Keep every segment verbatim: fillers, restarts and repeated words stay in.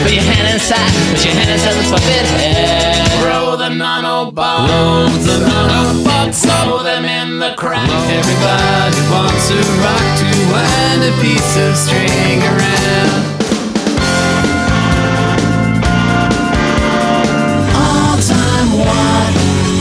Put your hand inside, put your hand inside the puppet head. Throw the nanobots, throw the nanobots, throw them in the crack. Everybody wants a rock to wind a piece of string around. All time what?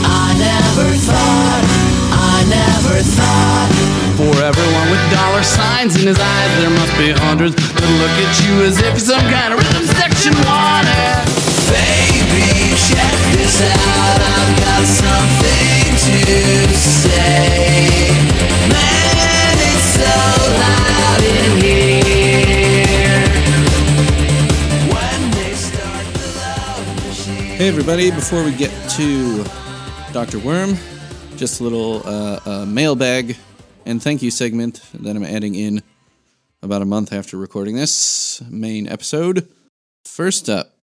I never thought, I never thought. For everyone with dollar signs in his eyes, there must be hundreds that look at you as if you're some kind of rhythm section wanted. Baby, check this out, I've got something to say. Man, it's so loud in here. When they start the love machine. Hey everybody, before we get to Doctor Worm, just a little uh, uh, mailbag and thank you segment that I'm adding in about a month after recording this main episode. First up,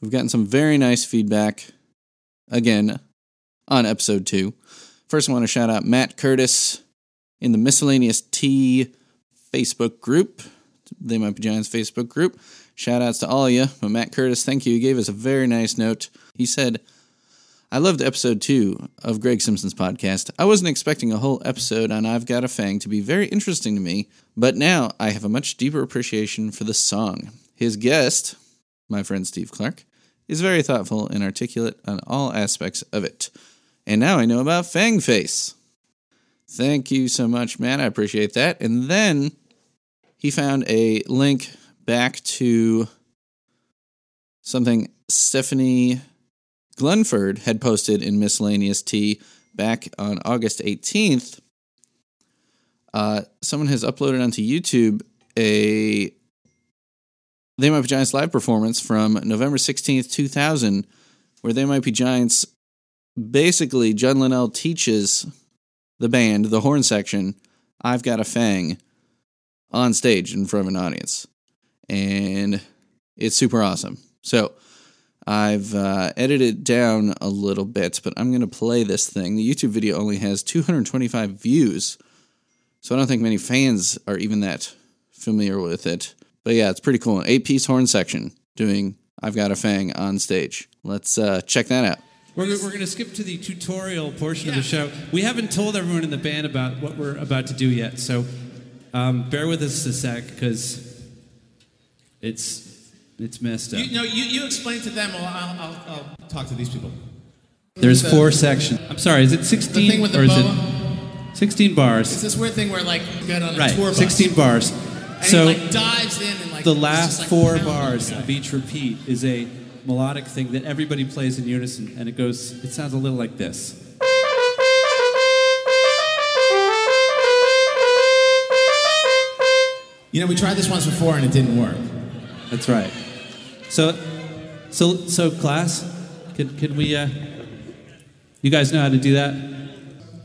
we've gotten some very nice feedback, again, on episode two. First, I want to shout out Matt Curtis in the Miscellaneous Tea Facebook group. They Might Be Giants Facebook group. Shout outs to all of you. But Matt Curtis, thank you. He gave us a very nice note. He said, I loved episode two of Greg Simpson's podcast. I wasn't expecting a whole episode on I've Got a Fang to be very interesting to me, but now I have a much deeper appreciation for the song. His guest, my friend Steve Clark, is very thoughtful and articulate on all aspects of it. And now I know about Fang Face. Thank you so much, man. I appreciate that. And then he found a link back to something Stephanie Glunford had posted in Miscellaneous Tea back on August eighteenth. Uh, someone has uploaded onto YouTube a They Might Be Giants live performance from November sixteenth, two thousand, where They Might Be Giants, basically John Linnell teaches the band, the horn section, I've Got a Fang, on stage in front of an audience. And it's super awesome. So I've uh, edited down a little bit, but I'm going to play this thing. The YouTube video only has two hundred twenty-five views, so I don't think many fans are even that familiar with it. But yeah, it's pretty cool. An eight-piece horn section doing I've Got a Fang on stage. Let's uh, check that out. We're, we're going to skip to the tutorial portion yeah. of the show. We haven't told everyone in the band about what we're about to do yet, so um, bear with us a sec, because it's... It's messed up. You, no, you, you explain to them. Well, I'll, I'll, I'll talk to these people. There's the, four sections. I'm sorry. Is it sixteen or is it sixteen bars? It's this weird thing where like you get on a right, tour bus. sixteen bars. And so he, like, dives in and like the last like four bars of each repeat is a melodic thing that everybody plays in unison, and it goes. It sounds a little like this. You know, we tried this once before and it didn't work. That's right. So, so, so, class, can can we? Uh, you guys know how to do that.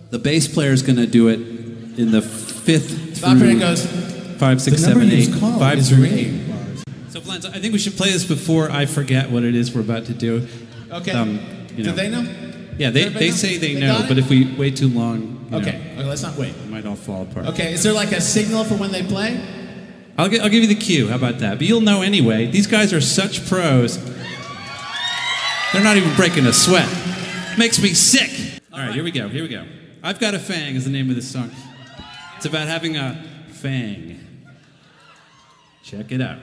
The bass player is going to do it in the fifth. The operator goes five, six, the seven, eight, five through eight. So, Flans, I think we should play this before I forget what it is we're about to do. Okay. Um, you know. Do they know? Yeah, they they know? say they, they know, but if we wait too long, you okay. know, okay, let's not wait. It might all fall apart. Okay, is there like a signal for when they play? I'll, get, I'll give you the cue. How about that? But you'll know anyway. These guys are such pros. They're not even breaking a sweat. Makes me sick. All right, here we go. Here we go. I've Got a Fang is the name of this song. It's about having a fang. Check it out.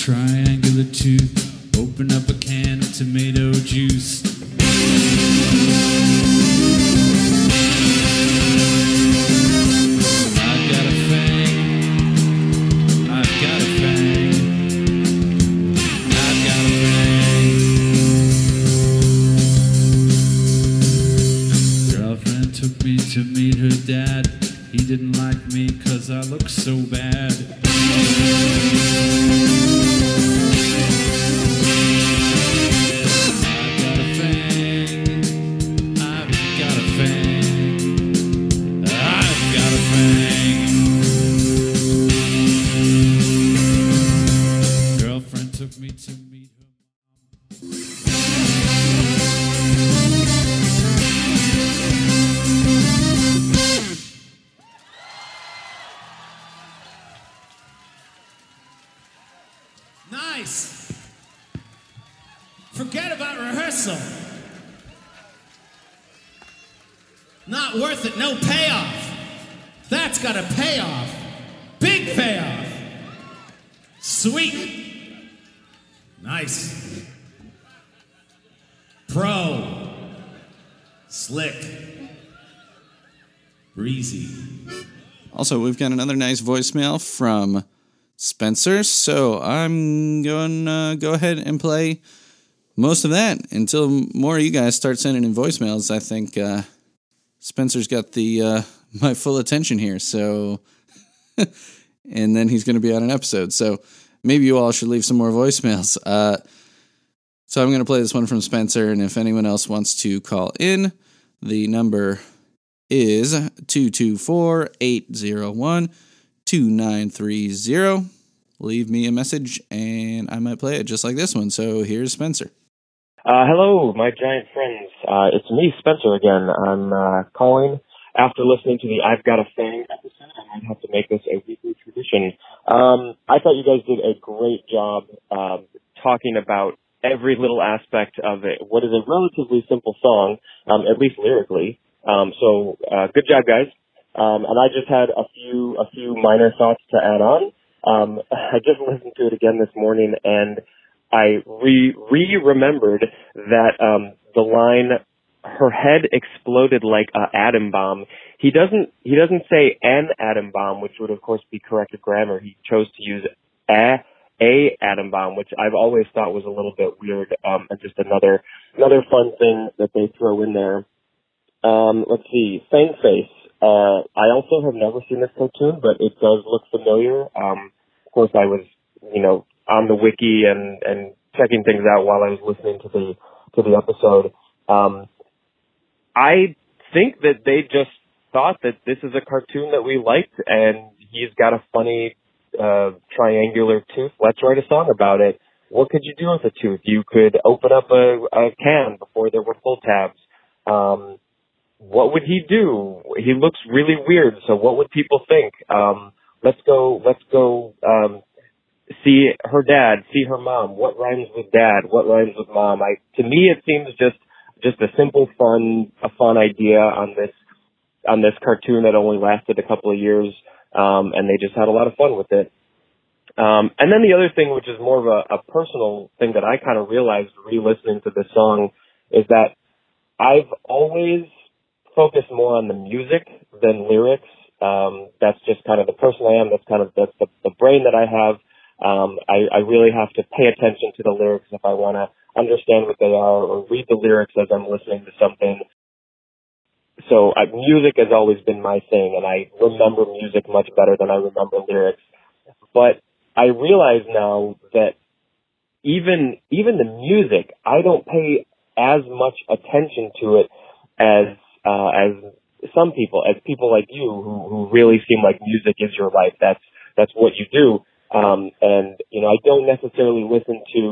Triangular tooth, open up a can of tomato juice. I've got a fang, I've got a fang, I've got a fang. Girlfriend took me to meet her dad. He didn't like me 'cause I look so bad. Not worth it, no payoff. That's got a payoff. Big payoff. Sweet. Nice. Pro. Slick. Breezy. Also, we've got another nice voicemail from Spencer, so I'm going to go ahead and play most of that until more of you guys start sending in voicemails. I think uh, Spencer's got the uh, my full attention here, so and then he's going to be on an episode, so maybe you all should leave some more voicemails. Uh, so I'm going to play this one from Spencer, and if anyone else wants to call in, the number is two two four, eight oh one, two nine three zero. Leave me a message, and I might play it just like this one. So here's Spencer. Uh, hello, my giant friends. Uh, it's me, Spencer, again. I'm uh, calling after listening to the I've Got a Thing episode. I might have to make this a weekly tradition. Um, I thought you guys did a great job um, talking about every little aspect of it. What is a relatively simple song, um, at least lyrically. Um, so, uh, good job, guys. Um, and I just had a few, a few minor thoughts to add on. Um, I just listened to it again this morning, and I re, re-remembered that, um, the line, her head exploded like a atom bomb. He doesn't, he doesn't say an atom bomb, which would of course be correct grammar. He chose to use a, a atom bomb, which I've always thought was a little bit weird. Um, and just another, another fun thing that they throw in there. Um, let's see, Fang Face. Uh, I also have never seen this cartoon, but it does look familiar. Um, of course, I was, you know, on the wiki and, and checking things out while I was listening to the to the episode. Um, I think that they just thought that this is a cartoon that we liked, and he's got a funny uh, triangular tooth. Let's write a song about it. What could you do with a tooth? You could open up a, a can before there were full tabs. Um, What would he do? He looks really weird. So what would people think? Um, let's go, let's go, um, see her dad, see her mom. What rhymes with dad? What rhymes with mom? I, to me, it seems just, just a simple, fun, a fun idea on this, on this cartoon that only lasted a couple of years. Um, and they just had a lot of fun with it. Um, and then the other thing, which is more of a, a personal thing that I kind of realized re-listening to this song, is that I've always focus more on the music than lyrics. Um, that's just kind of the person I am. That's kind of that's the, the brain that I have. Um, I, I really have to pay attention to the lyrics if I want to understand what they are or read the lyrics as I'm listening to something. So uh, music has always been my thing, and I remember music much better than I remember lyrics. But I realize now that even even the music, I don't pay as much attention to it as Uh, as some people, as people like you who, who really seem like music is your life, that's, that's what you do. Um, and, you know, I don't necessarily listen to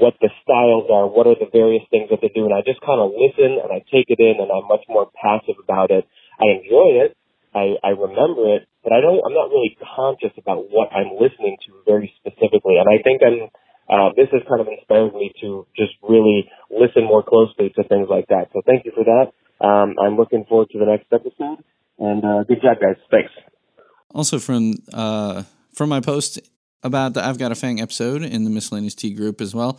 what the styles are, what are the various things that they do. And I just kind of listen and I take it in, and I'm much more passive about it. I enjoy it. I, I remember it, but I don't, I'm not really conscious about what I'm listening to very specifically. And I think I'm, Uh, this has kind of inspired me to just really listen more closely to things like that. So thank you for that. Um, I'm looking forward to the next episode. And uh, good job, guys. Thanks. Also from uh, from my post about the I've Got a Fang episode in the Miscellaneous Tea group as well,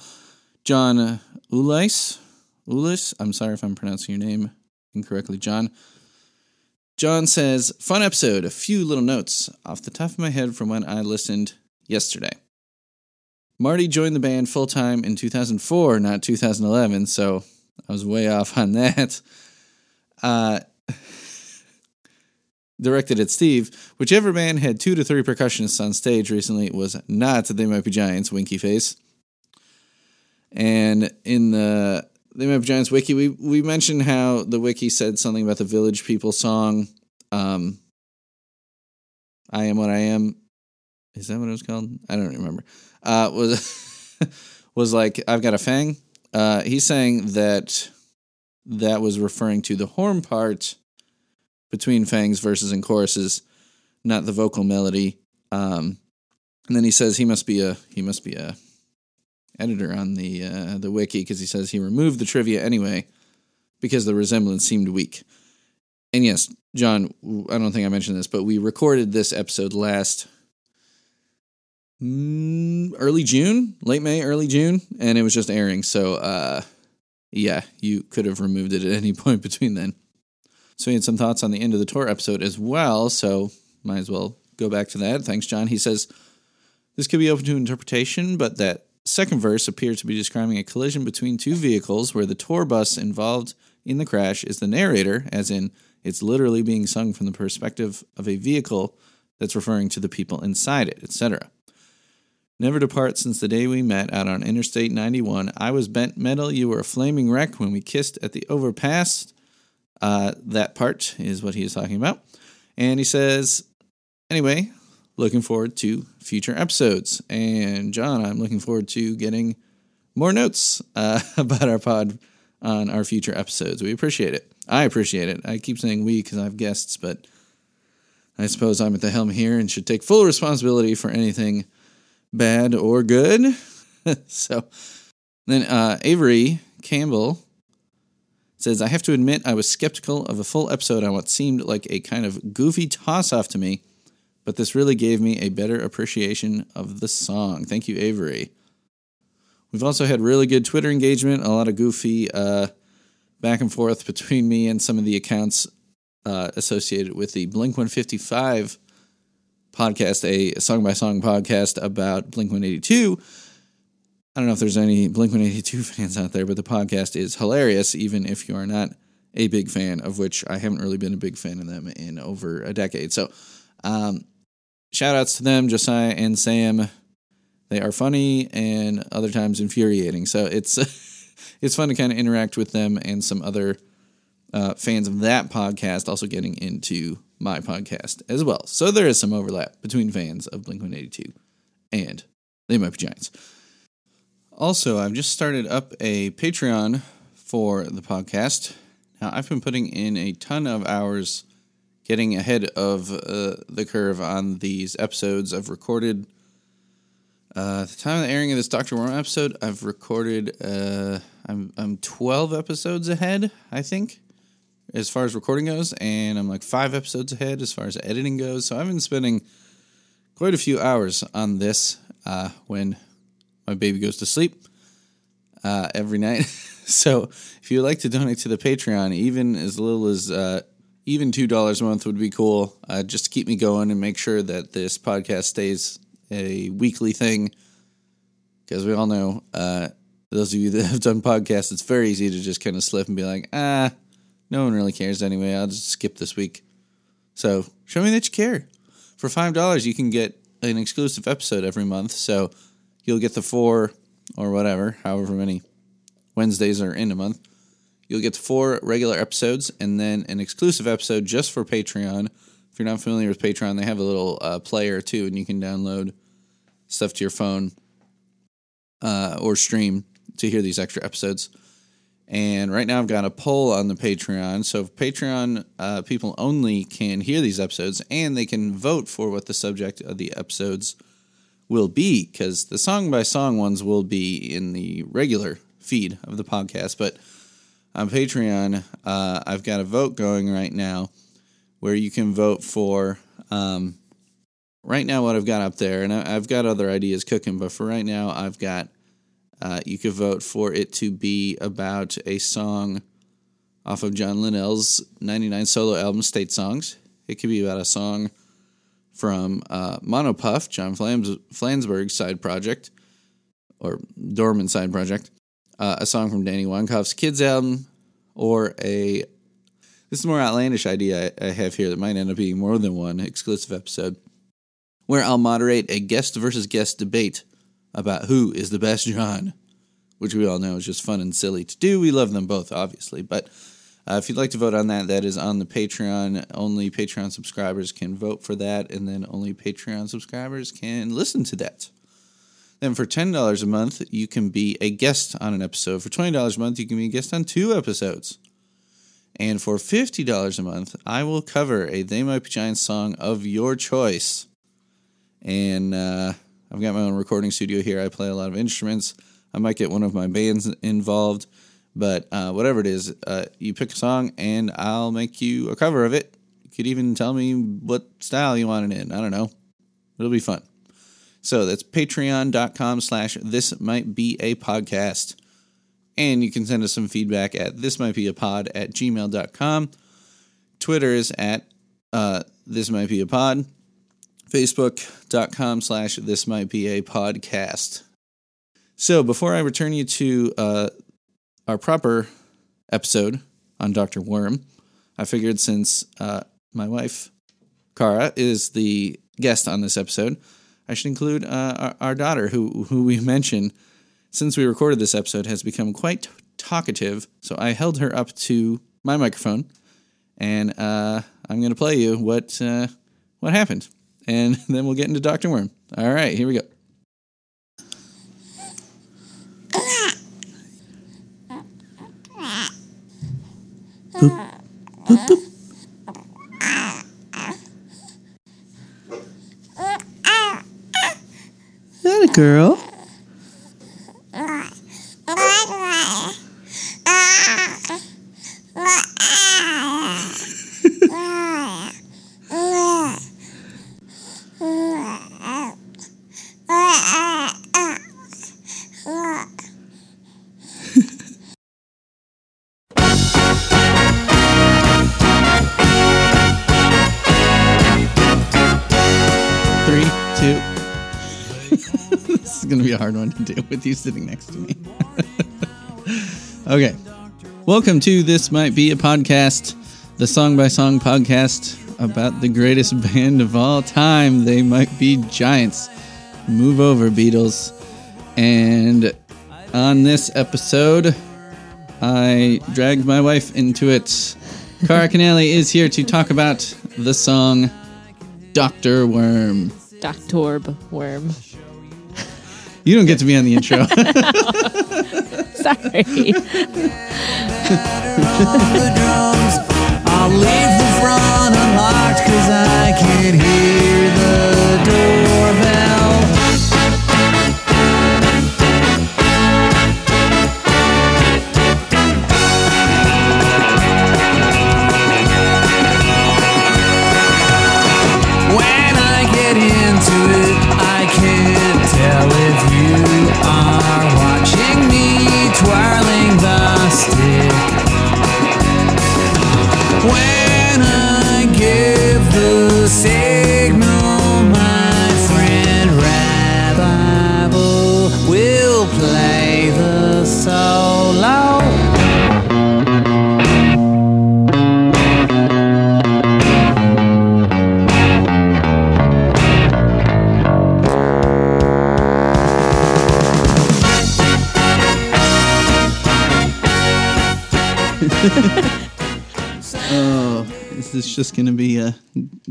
John Ulis, Ulis, I'm sorry if I'm pronouncing your name incorrectly, John. John says, fun episode, a few little notes off the top of my head from when I listened yesterday. Marty joined the band full-time in two thousand four, not two thousand eleven, so I was way off on that. Uh, directed at Steve, whichever band had two to three percussionists on stage recently was not They Might Be Giants, winky face. And in the They Might Be Giants wiki, we, we mentioned how the wiki said something about the Village People song, um, I Am What I Am. Is that what it was called? I don't remember. Uh, was was like, I've Got a Fang. Uh, he's saying that that was referring to the horn part between Fang's verses and choruses, not the vocal melody. Um, and then he says he must be a he must be a editor on the uh, the wiki, because he says he removed the trivia anyway because the resemblance seemed weak. and yes, John, I don't think I mentioned this, but we recorded this episode last mm, early June, late May, early June, and it was just airing. So, uh, yeah, you could have removed it at any point between then. So he had some thoughts on the end of the tour episode as well, so might as well go back to that. Thanks, John. He says, this could be open to interpretation, but that second verse appears to be describing a collision between two vehicles where the tour bus involved in the crash is the narrator, as in it's literally being sung from the perspective of a vehicle that's referring to the people inside it, et cetera. Never depart since the day we met out on Interstate ninety-one. I was bent metal, you were a flaming wreck when we kissed at the overpass. Uh, that part is what he is talking about. And he says, anyway, looking forward to future episodes. And John, I'm looking forward to getting more notes uh, about our pod on our future episodes. We appreciate it. I appreciate it. I keep saying we because I have guests, but I suppose I'm at the helm here and should take full responsibility for anything bad or good. So then uh, Avery Campbell says, I have to admit I was skeptical of a full episode on what seemed like a kind of goofy toss-off to me, but this really gave me a better appreciation of the song. Thank you, Avery. We've also had really good Twitter engagement, a lot of goofy uh, back and forth between me and some of the accounts uh, associated with the Blink one fifty-five podcast, a song-by-song podcast about Blink one eighty-two. I don't know if there's any Blink one eighty-two fans out there, but the podcast is hilarious, even if you are not a big fan, of which I haven't really been a big fan of them in over a decade. So, um, shout-outs to them, Josiah and Sam. They are funny and other times infuriating. So it's it's fun to kind of interact with them and some other uh, fans of that podcast also getting into my podcast as well. So there is some overlap between fans of Blink one eighty-two and They Might Be Giants. Also, I've just started up a Patreon for the podcast. Now, I've been putting in a ton of hours getting ahead of uh, the curve on these episodes. I've recorded, uh, at the time of the airing of this Doctor Worm episode, I've recorded, uh, I'm, I'm twelve episodes ahead, I think, as far as recording goes. And I'm like five episodes ahead as far as editing goes. So I've been spending quite a few hours on this uh, when... my baby goes to sleep uh, every night. So if you'd like to donate to the Patreon, even as little as uh, even two dollars a month would be cool, uh, just to keep me going and make sure that this podcast stays a weekly thing. Because we all know, uh, those of you that have done podcasts, it's very easy to just kind of slip and be like, ah, no one really cares anyway. I'll just skip this week. So show me that you care. For five dollars, you can get an exclusive episode every month. So you'll get the four or whatever, however many Wednesdays are in a month. You'll get the four regular episodes and then an exclusive episode just for Patreon. If you're not familiar with Patreon, they have a little uh, player too, and you can download stuff to your phone uh, or stream to hear these extra episodes. And right now I've got a poll on the Patreon. So Patreon uh, people only can hear these episodes, and they can vote for what the subject of the episodes will be, because the song-by-song ones will be in the regular feed of the podcast. But on Patreon, uh, I've got a vote going right now where you can vote for, um, right now what I've got up there, and I, I've got other ideas cooking, but for right now, I've got, uh, you could vote for it to be about a song off of John Linnell's ninety-nine solo album, State Songs. It could be about a song from uh, Monopuff, John Flans- Flansburgh's side project, or Dorman's side project, uh, a song from Danny Weinkauf's Kids album, or a, this is a more outlandish idea I, I have here that might end up being more than one exclusive episode, where I'll moderate a guest versus guest debate about who is the best John, which we all know is just fun and silly to do. We love them both, obviously, but Uh, if you'd like to vote on that, that is on the Patreon. Only Patreon subscribers can vote for that, and then only Patreon subscribers can listen to that. Then for ten dollars a month, you can be a guest on an episode. For twenty dollars a month, you can be a guest on two episodes. And for fifty dollars a month, I will cover a They Might Be Giants song of your choice. And uh, I've got my own recording studio here. I play a lot of instruments. I might get one of my bands involved. But uh, whatever it is, uh, you pick a song and I'll make you a cover of it. You could even tell me what style you want it in. I don't know. It'll be fun. So that's patreon.com slash this might be a podcast. And you can send us some feedback at thismightbeapod at gmail dot com. Twitter is at uh, thismightbeapod. Facebook.com slash thismightbeapodcast. So before I return you to uh, our proper episode on Doctor Worm, I figured since uh, my wife, Kara, is the guest on this episode, I should include uh, our, our daughter, who who we mentioned since we recorded this episode has become quite talkative. So I held her up to my microphone, and uh, I'm going to play you what uh, what happened, and then we'll get into Doctor Worm. All right, here we go. Boop, boop, boop. That a girl. Hard one to do with you sitting next to me. Okay. Welcome to This Might Be a Podcast, the song-by-song podcast about the greatest band of all time. They might be giants. Move over, Beatles. And on this episode, I dragged my wife into it. Cara Canelli is here to talk about the song Doctor Worm. Doctor Worm. You don't get to be on the intro. Sorry. I'll leave the front unlocked because I can hear the doorbell. When I get into it, I can't tell if you are watching me twirling the stick. When I give the signal, my friend Rabbi will play the solo. Oh, is this just going to be a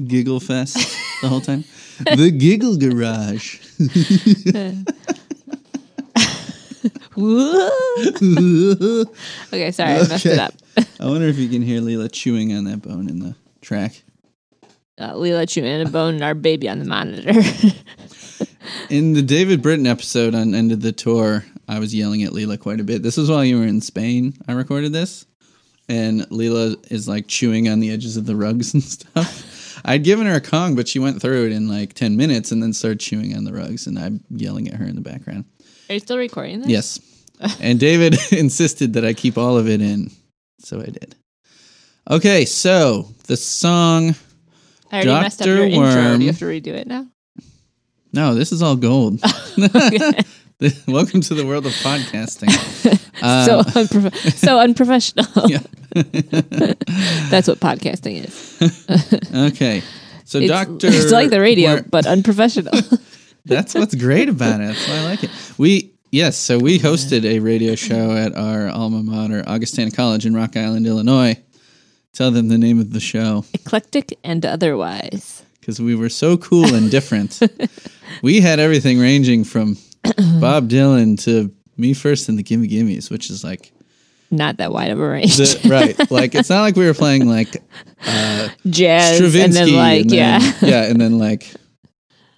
giggle fest the whole time? The Giggle Garage. Okay, sorry, okay. I messed it up. I wonder if you can hear Leela chewing on that bone in the track. Uh, Leela chewing on a bone and our baby on the monitor. In the David Britton episode on End of the Tour, I was yelling at Leela quite a bit. This was while you were in Spain. I recorded this. And Leela is like chewing on the edges of the rugs and stuff. I'd given her a Kong, but she went through it in like ten minutes and then started chewing on the rugs. And I'm yelling at her in the background. Are you still recording this? Yes. And David insisted that I keep all of it in. So I did. Okay, so the song I already Doctor messed up your Worm. Intro. Do you have to redo it now? No, this is all gold. Welcome to the world of podcasting. Um, so, unprof- so unprofessional. That's what podcasting is. Okay. So it's, Doctor It's like the radio, Worm. But unprofessional. That's what's great about it. That's why I like it. We Yes, so we hosted a radio show at our alma mater, Augustana College in Rock Island, Illinois. Tell them the name of the show. Eclectic and Otherwise. Because we were so cool and different. We had everything ranging from Bob Dylan to Me First and the Gimme Gimmes, which is like... Not that wide of a range. The, right. Like, it's not like we were playing like... Uh, Jazz Stravinsky, and then like, and then, yeah. Yeah, and then like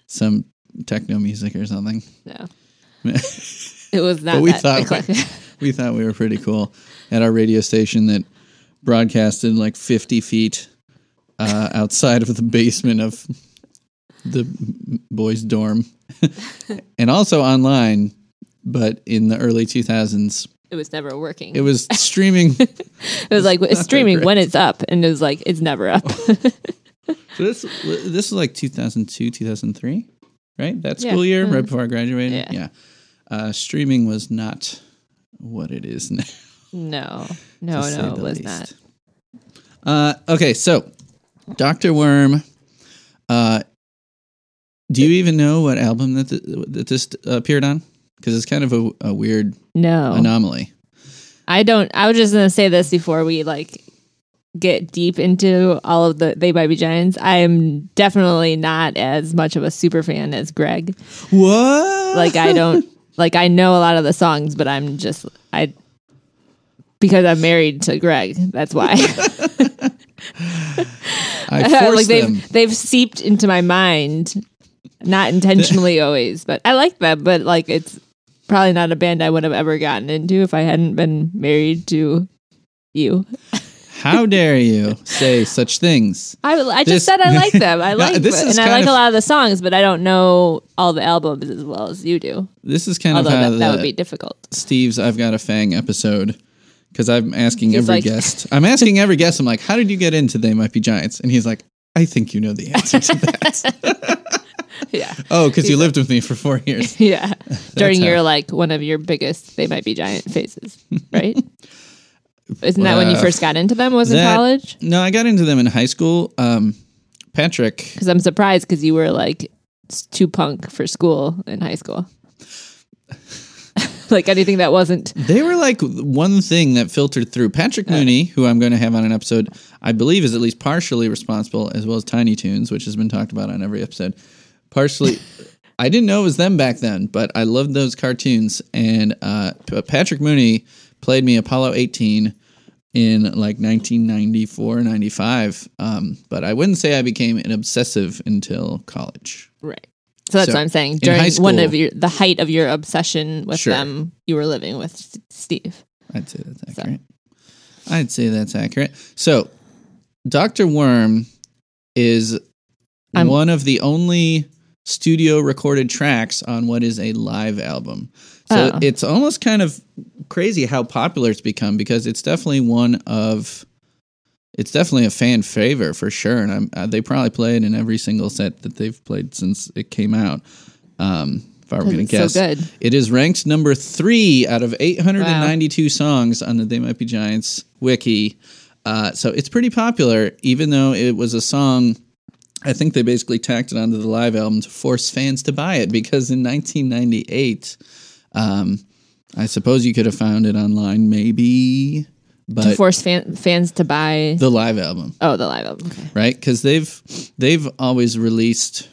some techno music or something. No. It was not but we that thought we, we thought we were pretty cool. at our radio station that broadcasted like fifty feet uh, outside of the basement of the boys' dorm. And also online, but in the early two thousands. It was never working. It was streaming. It was like it's streaming when it's up, and it was like it's never up. So this this was like two thousand two, two thousand three, right? That school yeah. year, mm. right before I graduated. Yeah, yeah. Uh, streaming was not what it is now. No, no, no, it was not. Uh, okay, so Doctor Worm. Uh, do you even know what album that the, that this appeared on? Because it's kind of a, a weird no. anomaly. I don't. I was just gonna say this before we like get deep into all of the They Might Be Giants. I am definitely not as much of a super fan as Greg. What? Like I don't. Like I know a lot of the songs, but I'm just I because I'm married to Greg. That's why. I forced like them. They've, they've seeped into my mind, not intentionally always, but I like them. But like it's. Probably not a band I would have ever gotten into if I hadn't been married to you. How dare you say such things? I, I just this, said I like them. I like this is and I like of, a lot of the songs, but I don't know all the albums as well as you do. This is kind Although of how that, that would be difficult. Steve's "I've Got a Fang" episode, because I'm asking he's every like, guest. I'm asking every guest. I'm like, "How did you get into They Might Be Giants?" And he's like, "I think you know the answer to that." Yeah. Oh, because you lived with me for four years. Yeah. During your, like, one of your biggest They Might Be Giant phases, right? Isn't that uh, when you first got into them, was that, in college? No, I got into them in high school. Um, Patrick. Because I'm surprised because you were, like, too punk for school in high school. Like, anything that wasn't. They were, like, one thing that filtered through. Patrick Mooney, uh, who I'm going to have on an episode, I believe is at least partially responsible, as well as Tiny Toons, which has been talked about on every episode. Partially, I didn't know it was them back then, but I loved those cartoons. And uh, Patrick Mooney played me Apollo eighteen in like nineteen ninety-four, ninety-five. Um, but I wouldn't say I became an obsessive until college. Right. So that's so, what I'm saying. During school, one of your the height of your obsession with sure. them, you were living with S- Steve. I'd say that's accurate. So. I'd say that's accurate. So, Doctor Worm is I'm, one of the only studio recorded tracks on what is a live album. So oh. it's almost kind of crazy how popular it's become, because it's definitely one of it's definitely a fan favor for sure, and I'm, uh, they probably play it in every single set that they've played since it came out. Um, if I were going to guess, so good. It is ranked number three out of eight hundred ninety-two wow. songs on the They Might Be Giants wiki. Uh, so it's pretty popular, even though it was a song. I think they basically tacked it onto the live album to force fans to buy it, because in nineteen ninety-eight, um, I suppose you could have found it online, maybe. But to force fan- fans to buy the live album. Oh, the live album, okay. Right? Because they've they've always released.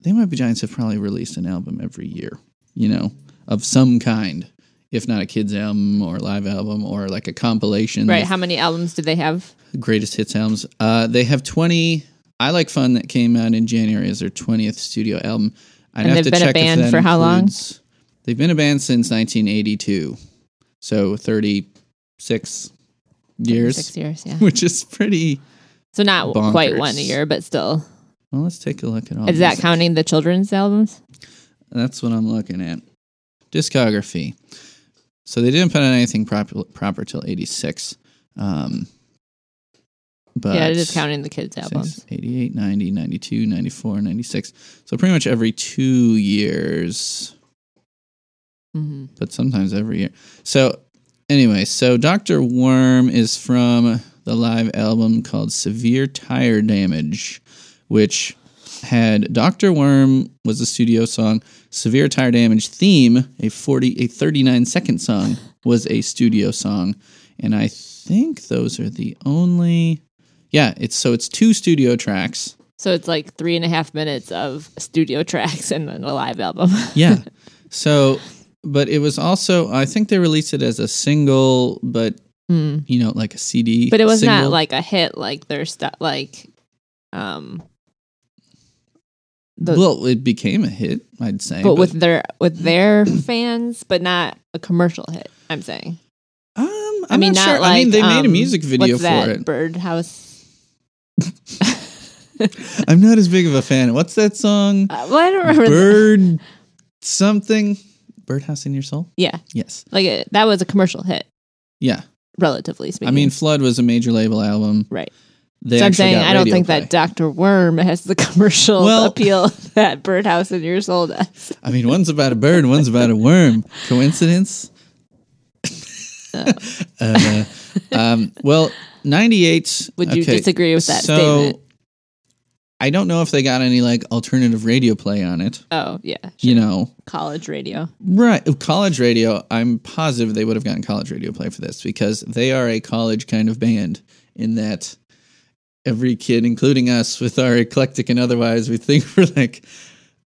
They Might Be Giants have probably released an album every year, you know, of some kind, if not a kids album or live album or like a compilation. Right? How many albums do they have? Greatest hits albums. Uh, they have twenty. I Like Fun that came out in January as their twentieth studio album. I'd and have they've to been check a band for includes, how long? They've been a band since nineteen eighty-two, so thirty-six years. Six years, yeah. Which is pretty. So not bonkers. Quite one a year, but still. Well, let's take a look at all. Is that counting things. The children's albums? That's what I'm looking at. Discography. So they didn't put out anything proper, proper till eighty-six. Um, But yeah, just counting the kids' albums. eighty-eight, ninety, ninety-two, ninety-four, ninety-six. So pretty much every two years. Mm-hmm. But sometimes every year. So anyway, so Doctor Worm is from the live album called Severe Tire Damage, which had Doctor Worm was the studio song. Severe Tire Damage theme, a forty a thirty-nine second song, was a studio song. And I think those are the only... Yeah, it's so it's two studio tracks. So it's like three and a half minutes of studio tracks and then a live album. Yeah. So, but it was also, I think they released it as a single, but, mm. you know, like a C D. But it was single. Not like a hit, like their stuff, like. um the, Well, it became a hit, I'd say. But, but with their with their fans, but not a commercial hit, I'm saying. Um, I'm I mean, not, not sure. Like, I mean, they um, made a music video for that, it. Birdhouse. I'm not as big of a fan. What's that song? Uh, well, I don't remember. Bird something. Birdhouse in Your Soul? Yeah. Yes. Like a, that was a commercial hit. Yeah. Relatively speaking. I mean, Flood was a major label album. Right. They so I'm saying I don't think play. that Doctor Worm has the commercial well, appeal that Birdhouse in Your Soul does. I mean, one's about a bird, one's about a worm. Coincidence? Oh. uh, um, well, ninety-eight. Would you okay, disagree with that so, statement? I don't know if they got any like alternative radio play on it. Oh, yeah. Sure. You know. College radio. Right. College radio. I'm positive they would have gotten college radio play for this because they are a college kind of band in that every kid, including us, with our eclectic and otherwise, we think we're like,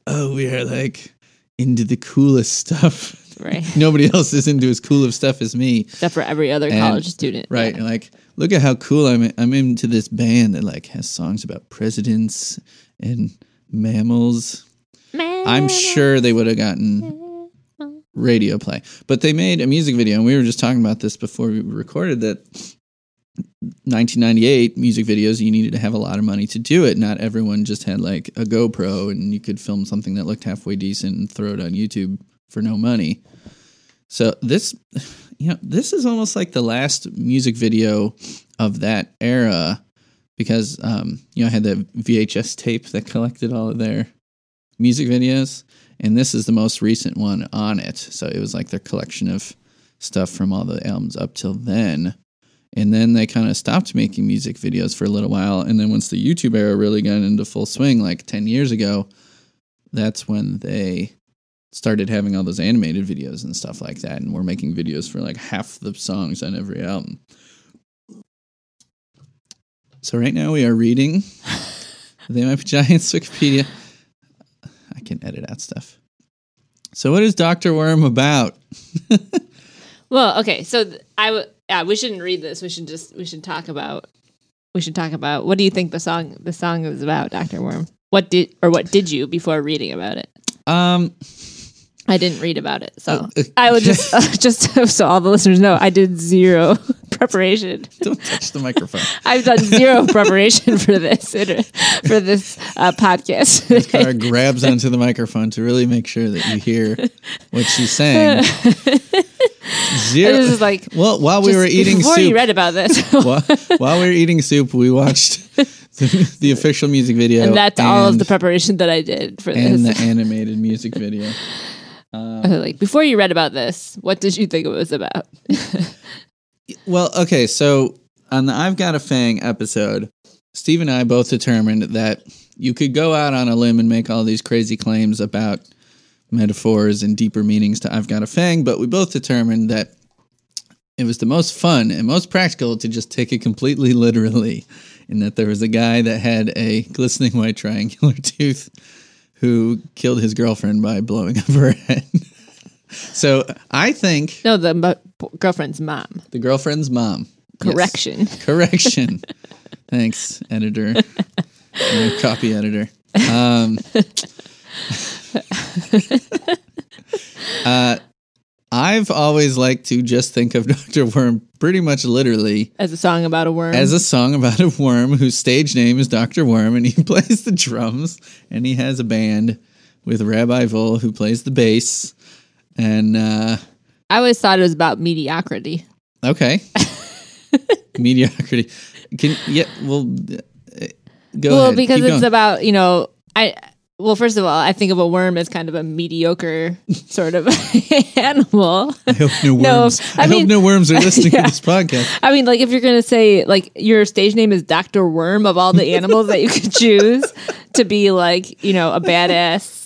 oh, we are like into the coolest stuff. Right. Nobody else is into as cool of stuff as me. Except for every other and, college student. Right. Yeah. Like, look at how cool I'm I'm into this band that like has songs about presidents and mammals. mammals. I'm sure they would have gotten radio play. But they made a music video, and we were just talking about this before we recorded that nineteen ninety-eight music videos, you needed to have a lot of money to do it. Not everyone just had like a GoPro and you could film something that looked halfway decent and throw it on YouTube for no money. So this, you know, this is almost like the last music video of that era because, um, you know, I had the V H S tape that collected all of their music videos, and this is the most recent one on it. So it was like their collection of stuff from all the albums up till then. And then they kind of stopped making music videos for a little while. And then once the YouTube era really got into full swing, like ten years ago, that's when they started having all those animated videos and stuff like that. And we're making videos for like half the songs on every album. So right now we are reading They Might Be Giants Wikipedia. I can edit out stuff. So what is Doctor Worm about? Well, okay. So th- I would... Yeah, we shouldn't read this. We should just we should talk about we should talk about what do you think the song the song is about, Doctor Worm? What did or what did you before reading about it? Um, I didn't read about it, so uh, uh, I would just uh, just so all the listeners know, I did zero preparation. Don't touch the microphone. I've done zero preparation for this for this uh, podcast. Cara grabs onto the microphone to really make sure that you hear what she's saying. Zero. This is like, well, while we were eating before soup, before you read about this, while, while we were eating soup, we watched the, the official music video, and that's and, all of the preparation that I did for and this and the animated music video. Um, like before you read about this, what did you think it was about? Well, okay, so on the I've Got a Fang episode, Steve and I both determined that you could go out on a limb and make all these crazy claims about metaphors and deeper meanings to I've Got a Fang, but we both determined that it was the most fun and most practical to just take it completely literally, and that there was a guy that had a glistening white triangular tooth who killed his girlfriend by blowing up her head. So I think... No, the mo- girlfriend's mom. The girlfriend's mom. Correction. Yes. Correction. Thanks, editor. No, copy editor. Um... uh, I've always liked to just think of Doctor Worm pretty much literally as a song about a worm. As a song about a worm whose stage name is Doctor Worm, and he plays the drums, and he has a band with Rabbi Vole who plays the bass. And uh, I always thought it was about mediocrity. Okay, mediocrity. Can yeah? Well, go well, ahead. Because Keep it's going. About you know I. Well, first of all, I think of a worm as kind of a mediocre sort of animal. I hope no worms. No, I, I mean, hope no worms are listening yeah. to this podcast. I mean, like if you're going to say like your stage name is Doctor Worm, of all the animals that you could choose to be like, you know, a badass.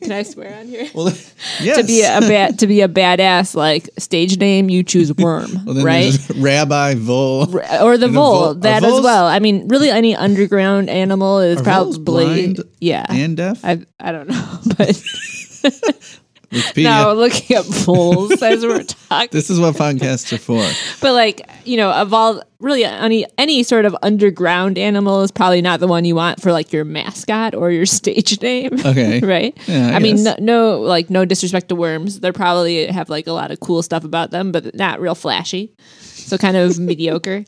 Can I swear on here? Well, yes. to be a bad to be a badass like stage name, you choose Worm, well, then right? Rabbi Vole Ra- or the Vole, that as well. I mean, really, any underground animal is probably blind? Yeah. And deaf? I I don't know, but No, looking up polls as we're talking. This is what podcasts are for. But like, you know, of all, really any any sort of underground animal is probably not the one you want for like your mascot or your stage name. Okay. Right? Yeah, I, I mean, no, no, like no disrespect to worms. They're probably have like a lot of cool stuff about them, but not real flashy. So kind of mediocre.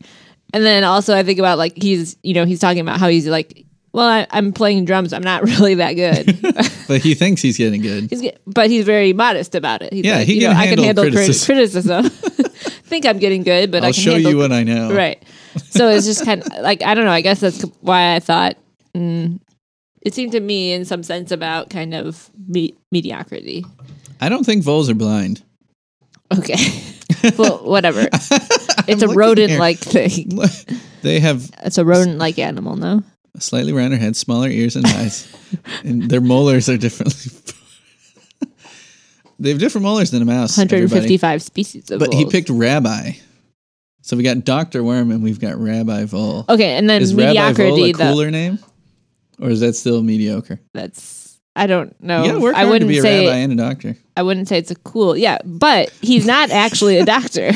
And then also I think about like he's, you know, he's talking about how he's like, well, I, I'm playing drums. I'm not really that good. But he thinks he's getting good. He's get, but he's very modest about it. He's yeah, like, he can know, handle I can handle criticism. criticism. Think I'm getting good, but I'll I can show handle you what I know. Right. So it's just kind of like, I don't know. I guess that's why I thought mm, it seemed to me in some sense about kind of me- mediocrity. I don't think voles are blind. Okay. Well, whatever. It's a rodent-like thing. They have. It's a rodent-like animal, no? Slightly rounder head, smaller ears and eyes, and their molars are differently. They have different molars than a mouse. one hundred fifty-five everybody. Species of. But voles. He picked rabbi, so we got Doctor Worm and we've got Rabbi Vole. Okay, and then is mediocrity. Rabbi Vole a cooler the, name, or is that still mediocre? That's I don't know. Yeah, work hard I wouldn't to be a say, rabbi and a doctor. I wouldn't say it's a cool. Yeah, but he's not actually a doctor.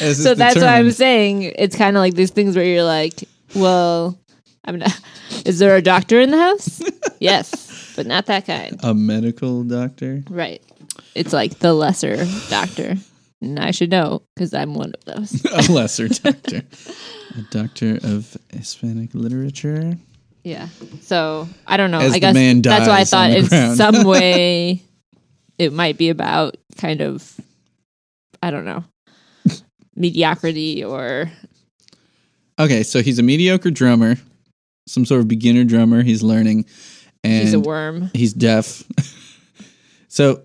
As so that's determined. Why I'm saying it's kind of like these things where you're like. Well, I'm not. Is there a doctor in the house? Yes, but not that kind. A medical doctor? Right. It's like the lesser doctor. And I should know because I'm one of those. A lesser doctor. A doctor of Hispanic literature. Yeah. So I don't know. As I guess that's why I thought in ground. Some way it might be about kind of, I don't know, mediocrity or. Okay, so he's a mediocre drummer, some sort of beginner drummer. He's learning, and he's a worm. He's deaf. So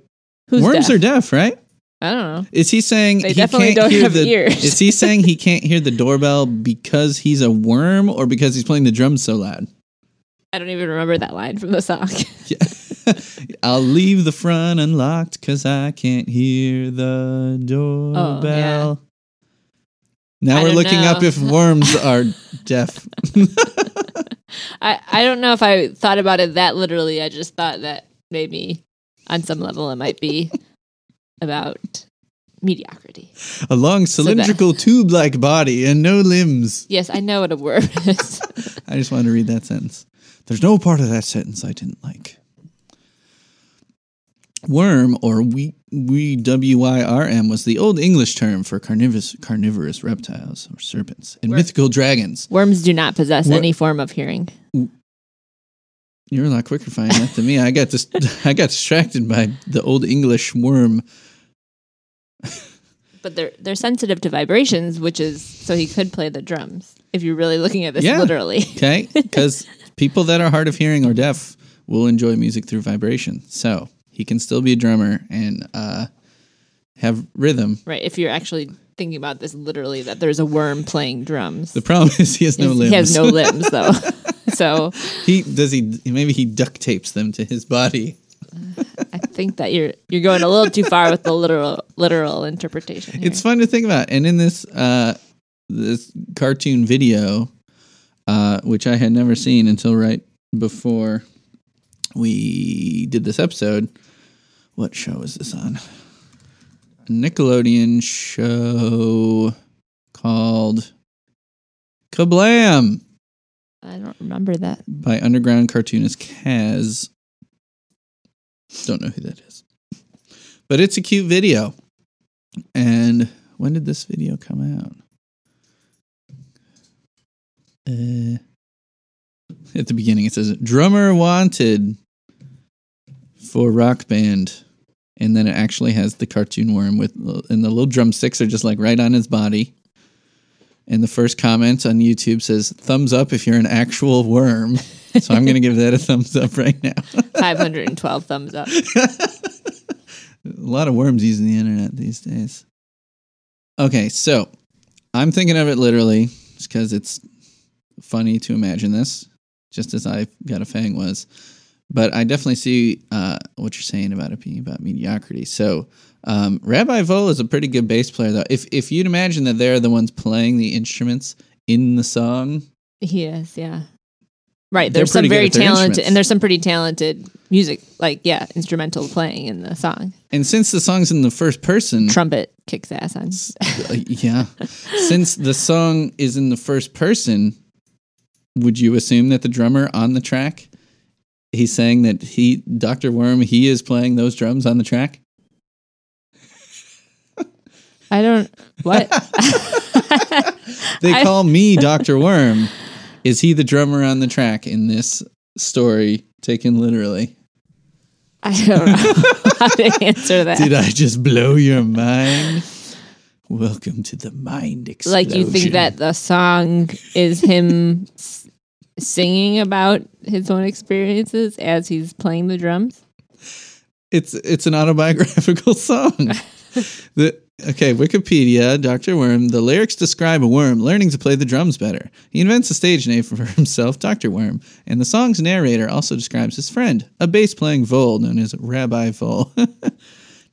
who's worms deaf? Are deaf, right? I don't know. Is he saying they he definitely can't don't hear have the, ears? Is he saying he can't hear the doorbell because he's a worm, or because he's playing the drums so loud? I don't even remember that line from the song. Yeah. I'll leave the front unlocked because I can't hear the doorbell. Oh, yeah. Now I we're looking know. Up if worms are deaf. I, I don't know if I thought about it that literally. I just thought that maybe on some level it might be about mediocrity. A long cylindrical so tube-like body and no limbs. Yes, I know what a worm is. I just wanted to read that sentence. There's no part of that sentence I didn't like. Worm, or we, we W Y R M, was the old English term for carnivorous, carnivorous reptiles or serpents and Worm. Mythical dragons. Worms do not possess Wor- any form of hearing. You're a lot quicker finding that than me. I got dis- I got distracted by the old English worm. But they're they're sensitive to vibrations, which is so he could play the drums. If you're really looking at this yeah. literally, okay, because people that are hard of hearing or deaf will enjoy music through vibration. So. He can still be a drummer and uh, have rhythm. Right, if you're actually thinking about this literally, that there's a worm playing drums. The problem is he has no limbs. He has no limbs, though. So he does he maybe he duct tapes them to his body. I think that you're you're going a little too far with the literal literal interpretation here. It's fun to think about, and in this uh, this cartoon video, uh, which I had never seen until right before we did this episode. What show is this on? A Nickelodeon show called Kablam! I don't remember that. By underground cartoonist Kaz. Don't know who that is. But it's a cute video. And when did this video come out? Uh, at the beginning it says, Drummer Wanted for Rock Band. And then it actually has the cartoon worm with, and the little drumsticks are just like right on his body. And the first comment on YouTube says, thumbs up if you're an actual worm. So I'm going to give that a thumbs up right now. five hundred twelve thumbs up. A lot of worms using the internet these days. Okay, so I'm thinking of it literally just because it's funny to imagine this, just as I Got a Fang was. But I definitely see uh, what you're saying about it being about mediocrity. So um, Rabbi Vole is a pretty good bass player, though. If if you'd imagine that they're the ones playing the instruments in the song. He is, yeah. Right. There's some very talented, and there's some pretty talented music, like, yeah, instrumental playing in the song. And since the song's in the first person... Trumpet kicks ass on. Yeah. Since the song is in the first person, would you assume that the drummer on the track, he's saying that he, Doctor Worm, he is playing those drums on the track? I don't... What? They call me Doctor Worm. Is he the drummer on the track in this story taken literally? I don't know how to answer that. Did I just blow your mind? Welcome to the mind explosion. Like, you think that the song is him s- singing about his own experiences as he's playing the drums? It's it's an autobiographical song. The Okay, Wikipedia, Doctor Worm. The lyrics describe a worm learning to play the drums better. He invents a stage name for himself, Doctor Worm. And the song's narrator also describes his friend, a bass-playing vole known as Rabbi Vole.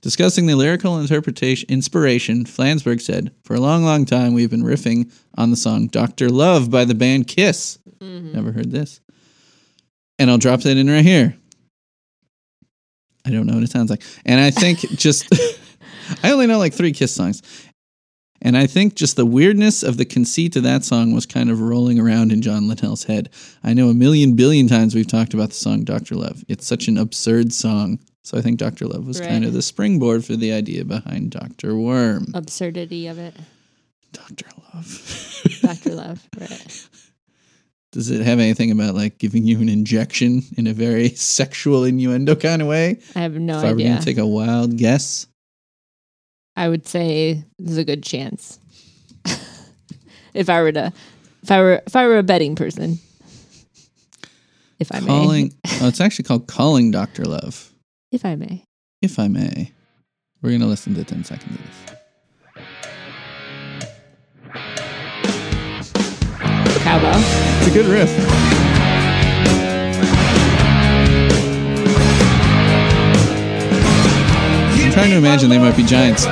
Discussing the lyrical interpretation inspiration, Flansburgh said, "For a long, long time, we've been riffing on the song Doctor Love by the band Kiss." Mm-hmm. Never heard this. And I'll drop that in right here. I don't know what it sounds like. And I think just... I only know like three Kiss songs. And I think just the weirdness of the conceit of that song was kind of rolling around in John Littell's head. I know a million billion times we've talked about the song Doctor Love. It's such an absurd song. So I think Doctor Love was right. kind of the springboard for the idea behind Doctor Worm. Absurdity of it. Doctor Love. Doctor Love, right. Does it have anything about like giving you an injection in a very sexual innuendo kind of way? I have no if idea. If I were going to take a wild guess. I would say there's a good chance. if I were to, if I were, if I were a betting person, if I calling, may. Oh, it's actually called Calling Doctor Love. If I may. If I may. We're going to listen to ten seconds of this. Cowbell. It's a good riff. I'm trying to imagine they might be giants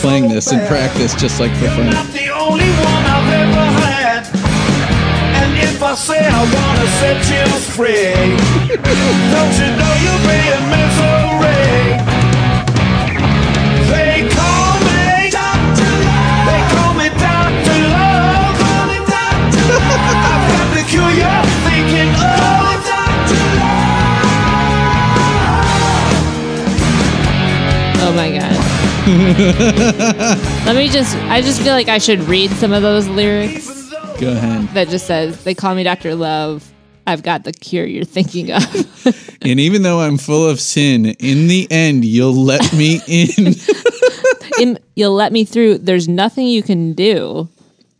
playing this in practice just like for fun. Not the only one I've ever had. And if I say I want to set you free, don't you know you'll be in misery? They call me Doctor Love. They call me Doctor Love. I've got the cure thinking of Doctor Love. Oh my God. Let me just, I just feel like I should read some of those lyrics. Go ahead. That just says, they call me Doctor Love. I've got the cure you're thinking of. And even though I'm full of sin, in the end, you'll let me in. in you'll let me through. There's nothing you can do.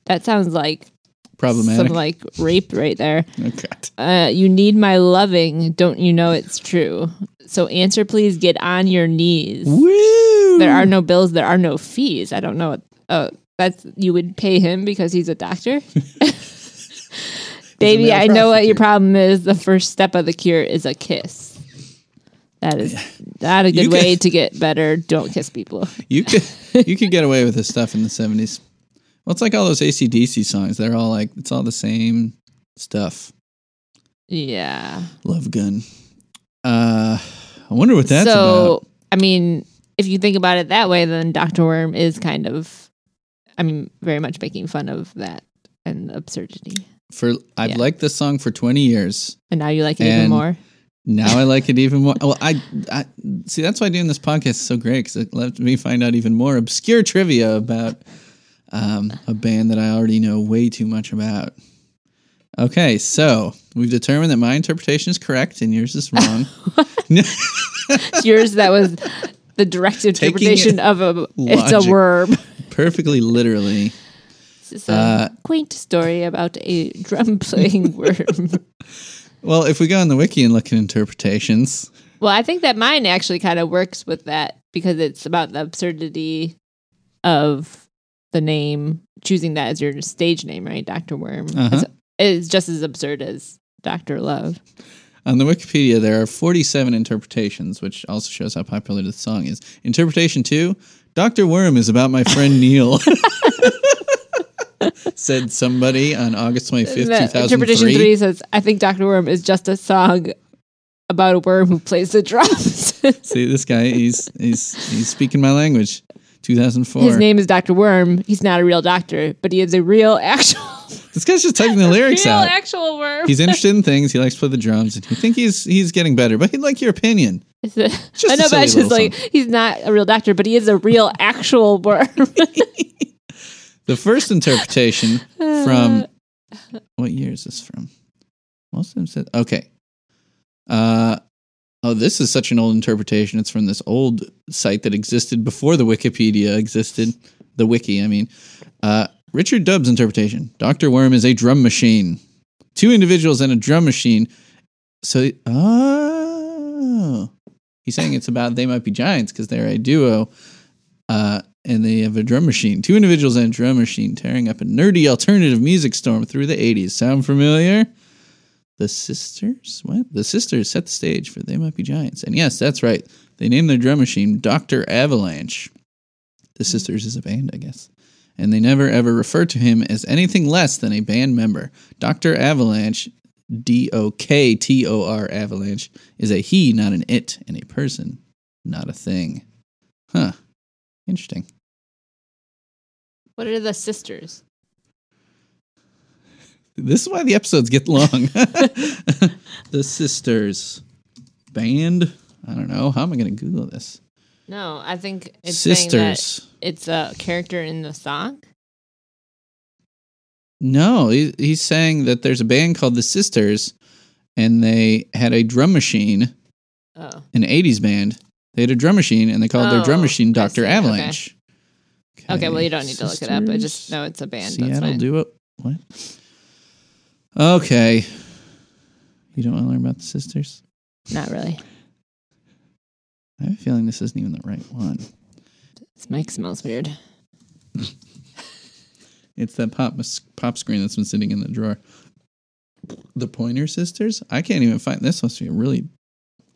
That sounds like problematic. Some like rape right there. Oh God. Uh, you need my loving. Don't you know it's true? So answer, please. Get on your knees. Woo! There are no bills. There are no fees. I don't know. What, oh, that's you would pay him because he's a doctor. Baby, I know what your problem is. The first step of the cure is a kiss. That is not a good you way could, to get better. Don't kiss people. you could you could get away with this stuff in the seventies. Well, it's like all those A C D C songs. They're all like it's all the same stuff. Yeah. Love Gun. Uh, I wonder what that's so, about. I mean, if you think about it that way, then Doctor Worm is kind of, I mean, very much making fun of that and absurdity. For I've yeah. liked this song for twenty years. And now you like it even more? Now I like it even more. Well, I, I see, that's why doing this podcast is so great, because it lets me find out even more obscure trivia about um, a band that I already know way too much about. Okay, so we've determined that my interpretation is correct and yours is wrong. It's yours that was the direct interpretation of a logic, it's a worm. Perfectly literally. This is a uh, quaint story about a drum playing worm. Well, if we go on the wiki and look at interpretations. Well, I think that mine actually kind of works with that because it's about the absurdity of the name, choosing that as your stage name, right? Doctor Worm. Uh-huh. It's just as absurd as Doctor Love. On the Wikipedia, there are forty-seven interpretations, which also shows how popular the song is. Interpretation two, Doctor Worm is about my friend Neil. said somebody on August twenty-fifth, two thousand three. Interpretation three says, I think Doctor Worm is just a song about a worm who plays the drums. See, this guy, he's he's he's speaking my language. two thousand four. His name is Doctor Worm. He's not a real doctor, but he is a real, actual... This guy's just typing the lyrics real, out. Real, actual worm. He's interested in things. He likes to play the drums. And you think he's he's getting better, but he'd like your opinion. Just I know, but it's just like, song. He's not a real doctor, but he is a real, actual worm. The first interpretation from... What year is this from? Most of them said... Okay. Uh, oh, this is such an old interpretation. It's from this old site that existed before the Wikipedia existed. The wiki, I mean. Uh, Richard Dubb's interpretation. Doctor Worm is a drum machine. Two individuals and a drum machine. So, oh. He's saying it's about They Might Be Giants because they're a duo. Uh, and they have a drum machine. Two individuals and a drum machine tearing up a nerdy alternative music storm through the eighties. Sound familiar? The sisters? What? The sisters set the stage for They Might Be Giants. And yes, that's right. They named their drum machine Doctor Avalanche. The sisters is a band, I guess. And they never ever refer to him as anything less than a band member. Doctor Avalanche, D O K T O R Avalanche, is a he, not an it, and a person, not a thing. Huh. Interesting. What are the sisters? This is why the episodes get long. The sisters band. I don't know. How am I going to Google this? No, I think it's sisters. Saying that it's a character in the song. No, he, he's saying that there's a band called the Sisters, and they had a drum machine. Oh, an eighties band. They had a drum machine, and they called oh, their drum machine Doctor Avalanche. Okay. Okay. okay, well, you don't need to sisters, look it up. I just know it's a band. Seattle Duo. What? Okay. You don't want to learn about the sisters? Not really. I have a feeling this isn't even the right one. This mic smells weird. It's that pop pop screen that's been sitting in the drawer. The Pointer Sisters? I can't even find... This must be a really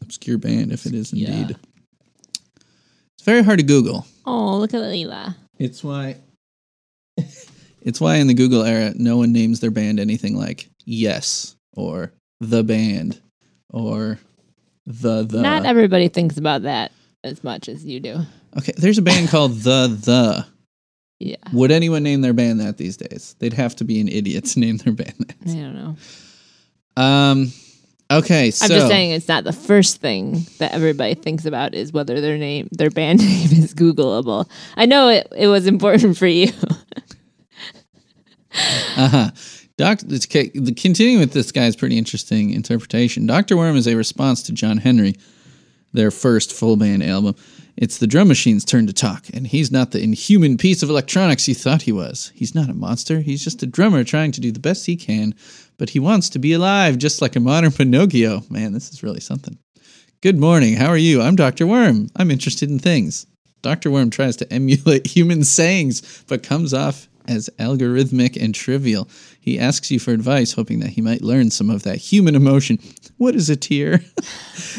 obscure band, if it is indeed. Yeah. It's very hard to Google. Oh, look at Leela. It's why... It's why in the Google era, no one names their band anything like Yes or The Band or The The. Not everybody thinks about that as much as you do. Okay, there's a band called The The. Yeah. Would anyone name their band that these days? They'd have to be an idiot to name their band that. I don't know. Um. Okay, so... I'm just saying it's not the first thing that everybody thinks about is whether their name, their band name is Googleable. I know it, it was important for you. Uh-huh. Doc, okay, continuing with this guy's pretty interesting interpretation. Doctor Worm is a response to John Henry, their first full band album. It's the drum machine's turn to talk, and he's not the inhuman piece of electronics you thought he was. He's not a monster. He's just a drummer trying to do the best he can, but he wants to be alive just like a modern Pinocchio. Man, this is really something. Good morning. How are you? I'm Doctor Worm. I'm interested in things. Doctor Worm tries to emulate human sayings, but comes off as algorithmic and trivial. He asks you for advice, hoping that he might learn some of that human emotion. What is a tear?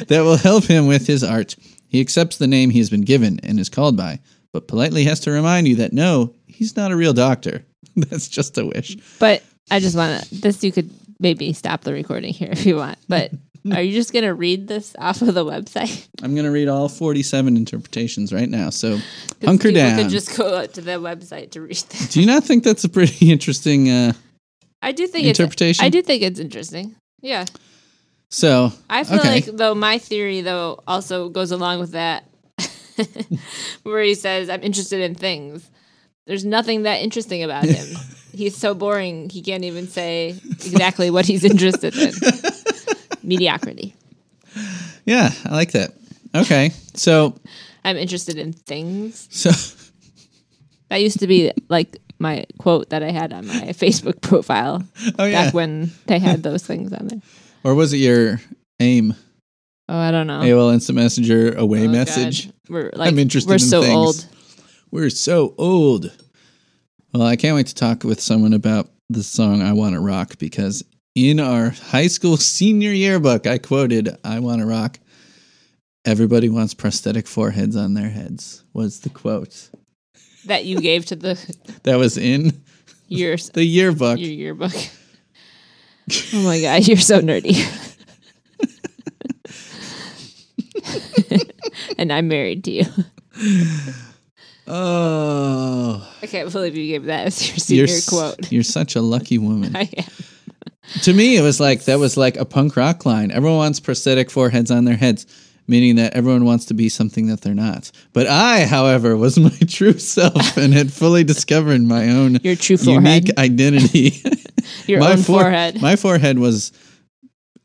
That will help him with his art. He accepts the name he has been given and is called by, but politely has to remind you that no, he's not a real doctor. That's just a wish. But I just want to, this you could maybe stop the recording here if you want, but are you just going to read this off of the website? I'm going to read all forty-seven interpretations right now, so hunker down. You could just go up to the website to read that. Do you not think that's a pretty interesting uh, I do think interpretation? It's, I do think it's interesting, yeah. So, I feel okay. like, though, my theory, though, also goes along with that, where he says, I'm interested in things. There's nothing that interesting about him. He's so boring, he can't even say exactly what he's interested in. Mediocrity. Yeah, I like that. Okay, so I'm interested in things. So that used to be like my quote that I had on my Facebook profile. Oh yeah, back when they had those things on there. Or was it your AIM? Oh, I don't know. A O L Instant Messenger away oh, message. God. We're like I'm interested we're in so things. Old. We're so old. Well, I can't wait to talk with someone about the song "I Want to Rock" because. In our high school senior yearbook, I quoted, I want to rock. Everybody wants prosthetic foreheads on their heads was the quote. That you gave to the... That was in Your, the yearbook. Your yearbook. Oh my God, you're so nerdy. And I'm married to you. Oh. I can't believe you gave that as your senior you're, quote. You're such a lucky woman. I am. To me, it was like, that was like a punk rock line. Everyone wants prosthetic foreheads on their heads, meaning that everyone wants to be something that they're not. But I, however, was my true self and had fully discovered my own your true forehead. Unique identity. Your my own fore- forehead. My forehead was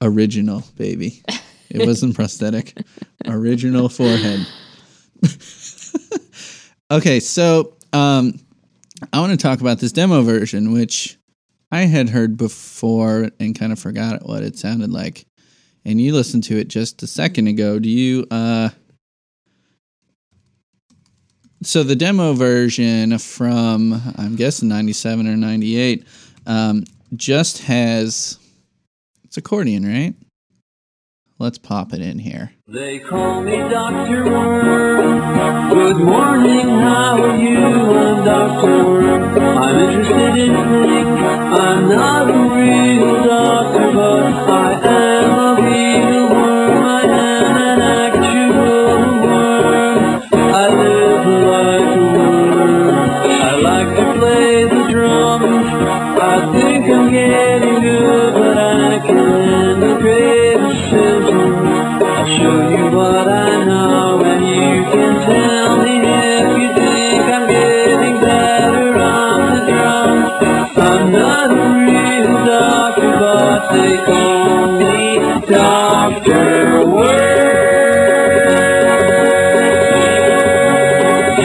original, baby. It wasn't prosthetic. Original forehead. Okay, so um, I want to talk about this demo version, which I had heard before and kind of forgot what it sounded like. And you listened to it just a second ago. Do you... Uh... So the demo version from, I'm guessing, ninety-seven or ninety-eight, um, just has... It's accordion, right? Let's pop it in here. They call me Doctor Worm. Good morning, how are you? I'm Doctor Worm. I'm interested in things. I'm not a real doctor, but I am a real worm. I am an actual worm. I live like a worm. I like to play the drums. I think I'm getting good, but I can the greatest symptoms. I'll show you what I know, and you can tell me if you think I'm getting better on the drums. I'm not a real doctor, but they call me Doctor Word.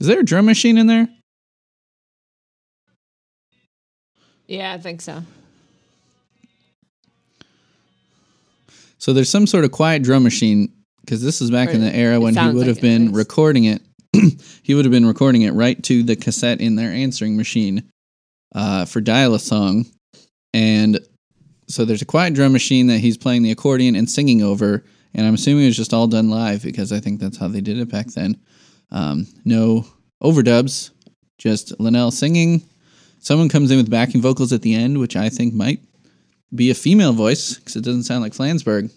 Is there a drum machine in there? Yeah, I think so. So there's some sort of quiet drum machine, because this is back or in the era when he would have like been it, recording it. He would have been recording it right to the cassette in their answering machine uh, for Dial-A-Song. And so there's a quiet drum machine that he's playing the accordion and singing over, and I'm assuming it was just all done live, because I think that's how they did it back then. Um, no overdubs, just Linnell singing. Someone comes in with backing vocals at the end, which I think might be a female voice, because it doesn't sound like Flansburgh.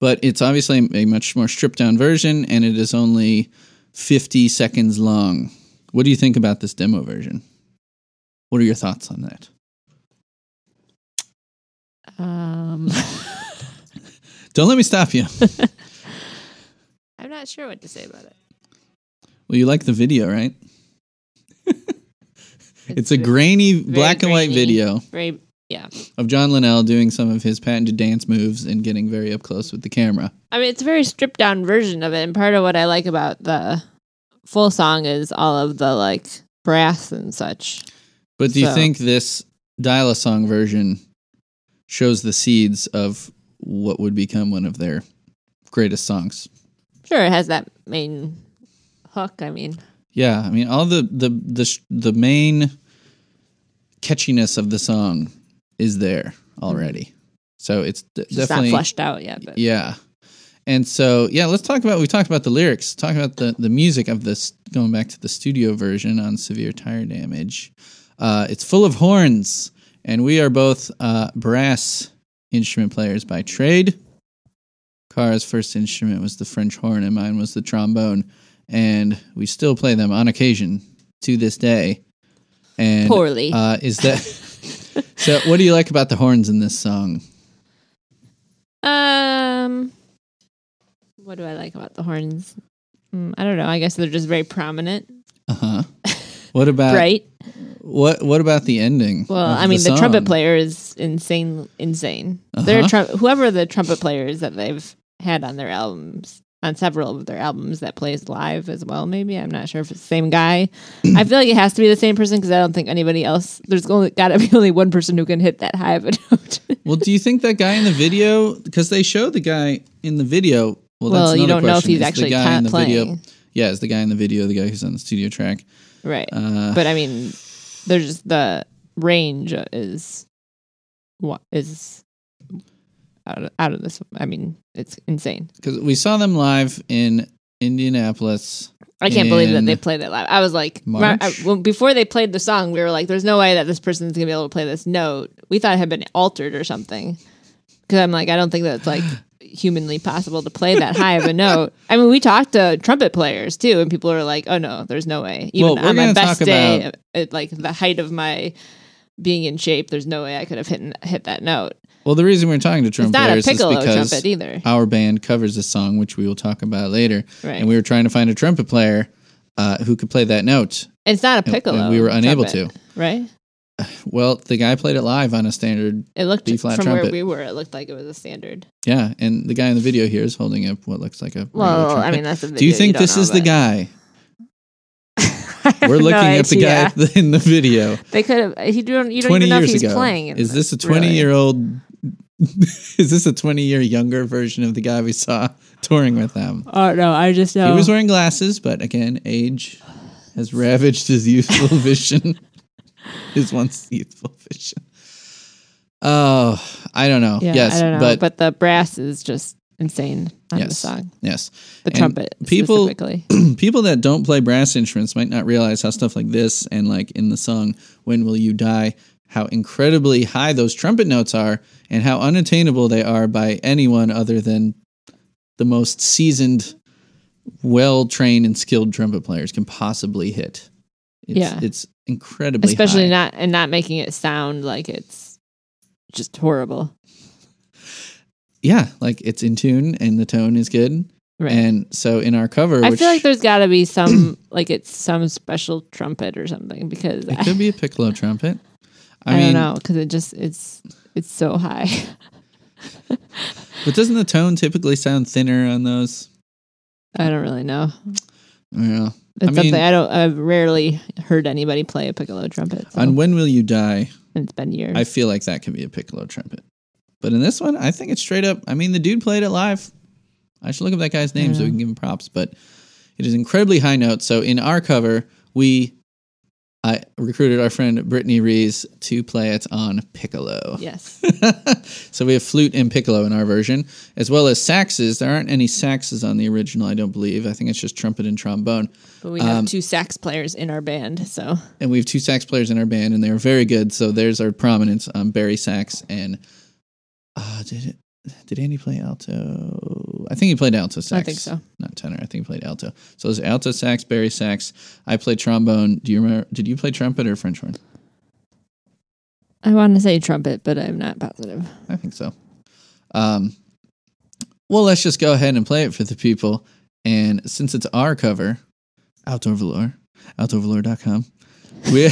But it's obviously a much more stripped-down version, and it is only fifty seconds long. What do you think about this demo version? What are your thoughts on that? Um, Don't let me stop you. I'm not sure what to say about it. Well, you like the video, right? It's, it's a very, grainy, very black grainy, and white video very, yeah. of John Linnell doing some of his patented dance moves and getting very up close with the camera. I mean, it's a very stripped down version of it. And part of what I like about the full song is all of the like brass and such. But do so. you think this Dial-A-Song version shows the seeds of what would become one of their greatest songs? Sure, it has that main hook, I mean. Yeah, I mean, all the, the the the main catchiness of the song is there already, so it's, d- it's definitely not fleshed out yet. But. Yeah, and so yeah, let's talk about we talked about the lyrics, talk about the, the music of this. Going back to the studio version on Severe Tire Damage, uh, it's full of horns, and we are both uh, brass instrument players by trade. Cara's first instrument was the French horn, and mine was the trombone. And we still play them on occasion to this day. And poorly. Uh, is that so? What do you like about the horns in this song? Um, what do I like about the horns? Mm, I don't know. I guess they're just very prominent. Uh huh. What about right? What What about the ending? Well, I mean, the, the trumpet player is insane. Insane. Uh-huh. They're tru- whoever the trumpet player is that they've had on their albums. On several of their albums that plays live as well, maybe. I'm not sure if it's the same guy. I feel like it has to be the same person because I don't think anybody else... There's only gotta be only one person who can hit that high of a note. Well, do you think that guy in the video... Because they show the guy in the video... Well, well that's you don't question. know if he's is actually the guy in the playing. Video, yeah, is the guy in the video the guy who's on the studio track. Right. Uh, but I mean, there's just the range is... What is... Out of, out of this, I mean, it's insane. Because we saw them live in Indianapolis. I can't in believe that they played that live. I was like, I, well, before they played the song, we were like, there's no way that this person's going to be able to play this note. We thought it had been altered or something. Because I'm like, I don't think that's like humanly possible to play that high of a note. I mean, we talked to trumpet players too, and people are like, oh no, there's no way. Even well, on my best day, about... at like the height of my being in shape, there's no way I could have hit, hit that note. Well, the reason we're talking to trumpet players is because our band covers this song, which we will talk about later. Right. And we were trying to find a trumpet player uh, who could play that note. It's not a piccolo. And, and we were unable trumpet, to. Right? Well, the guy played it live on a standard B-flat trumpet. It looked, from trumpet. Where we were, it looked like it was a standard. Yeah, and the guy in the video here is holding up what looks like a Well, trumpet. I mean, that's a video. Do you think you don't this know, is but... the guy? We're looking no at the guy in the video. They could have. You don't, you don't even know if he's ago. Playing. Is this, this a twenty-year-old... Really? Is this a twenty-year younger version of the guy we saw touring with them? Oh, no, I just know. He was wearing glasses, but again, age has ravaged his youthful vision. His once youthful vision. Oh, I don't know. Yeah, yes, I don't know, but, but the brass is just insane on yes, the song. Yes. The and trumpet people, specifically. People that don't play brass instruments might not realize how stuff like this and like in the song, When Will You Die?, how incredibly high those trumpet notes are and how unattainable they are by anyone other than the most seasoned, well-trained and skilled trumpet players can possibly hit. It's, yeah. It's incredibly Especially high. not and not making it sound like it's just horrible. Yeah, like it's in tune and the tone is good. Right. And so in our cover, I which, feel like there's got to be some, like it's some special trumpet or something because... It I, could be a piccolo trumpet. I, I mean, don't know, because it just, it's it's so high. But doesn't the tone typically sound thinner on those? I don't really know. Yeah. It's I mean, something I don't, I've rarely heard anybody play a piccolo trumpet. So. On When Will You Die? It's been years. I feel like that could be a piccolo trumpet. But in this one, I think it's straight up. I mean, the dude played it live. I should look up that guy's name so we can give him props. But it is incredibly high notes. So in our cover, we... I recruited our friend Brittany Rees to play it on piccolo. Yes. So we have flute and piccolo in our version, as well as saxes. There aren't any saxes on the original, I don't believe. I think it's just trumpet and trombone. But we have um, two sax players in our band, so. And we have two sax players in our band, and they are very good. So there's our prominence on um, Barry Sax. And uh, did it? Did Andy play alto? I think he played alto sax. I think so. Not tenor. I think he played alto. So it was alto sax, Barry sax. I played trombone. Do you remember? Did you play trumpet or French horn? I want to say trumpet, but I'm not positive. I think so. Um, well, let's just go ahead and play it for the people. And since it's our cover, Alto Velour, alto velour dot com. We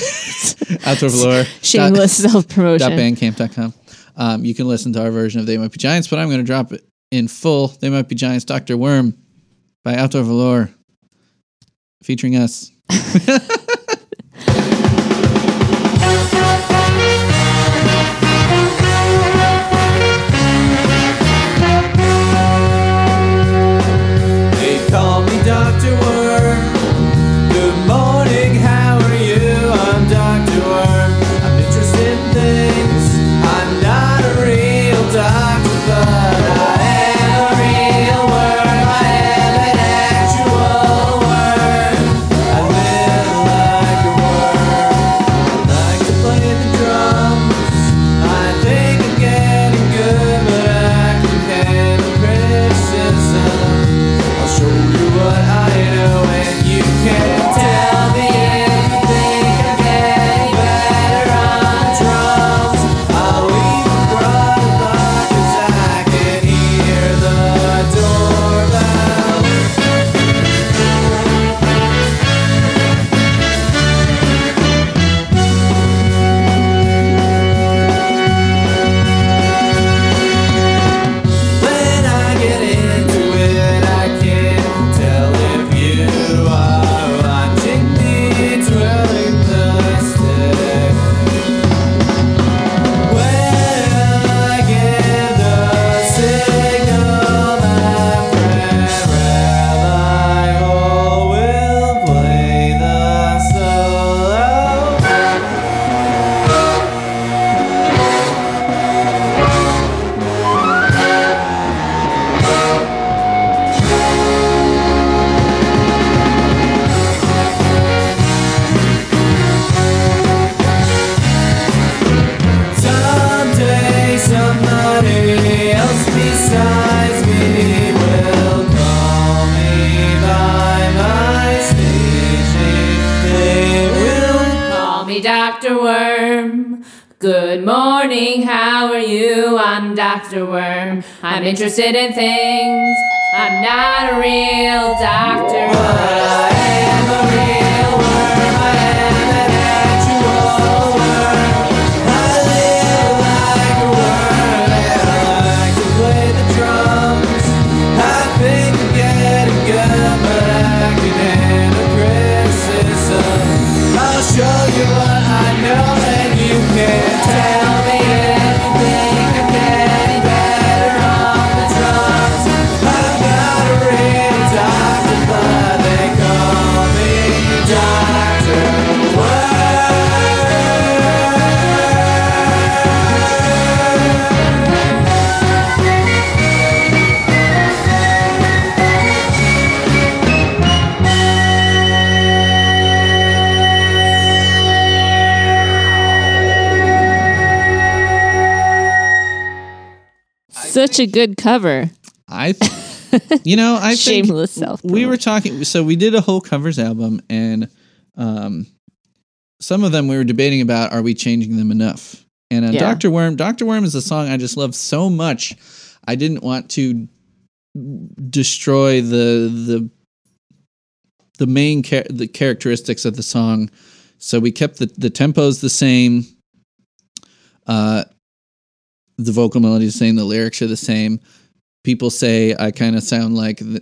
Alto Velour. Shameless self promotion. bandcamp dot com. Um, you can listen to our version of They Might Be Giants, but I'm going to drop it in full. They Might Be Giants, Doctor Worm by Alto Velour, featuring us. They call me Doctor Worm. Good morning, how are you? I'm Doctor Worm. I'm interested in things. Not a real doctor, but I am a real worm. I am an actual worm. I live Worm. Good morning, how are you? I'm Doctor Worm. I'm interested in things. I'm not a real doctor, but I am a real such a good cover. I, th- you know, I think shameless self. We were talking, so we did a whole covers album, and um, some of them we were debating about: are we changing them enough? And uh, yeah. Doctor Worm, Doctor Worm is a song I just love so much. I didn't want to destroy the the the main char- the characteristics of the song, so we kept the the tempos the same. Uh. The vocal melody is the same. The lyrics are the same. People say I kind of sound like... The,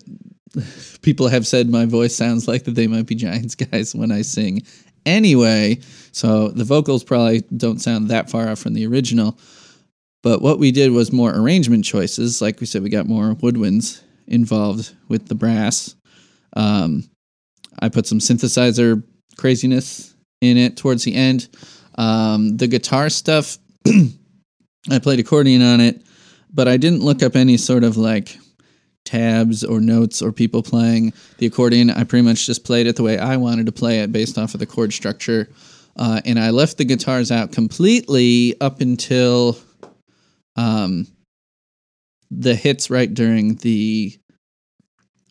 people have said my voice sounds like that they might be Giants guys when I sing anyway. So the vocals probably don't sound that far off from the original. But what we did was more arrangement choices. Like we said, we got more woodwinds involved with the brass. Um, I put some synthesizer craziness in it towards the end. Um, the guitar stuff... I played accordion on it, but I didn't look up any sort of like tabs or notes or people playing the accordion. I pretty much just played it the way I wanted to play it based off of the chord structure. Uh, and I left the guitars out completely up until um, the hits right during the,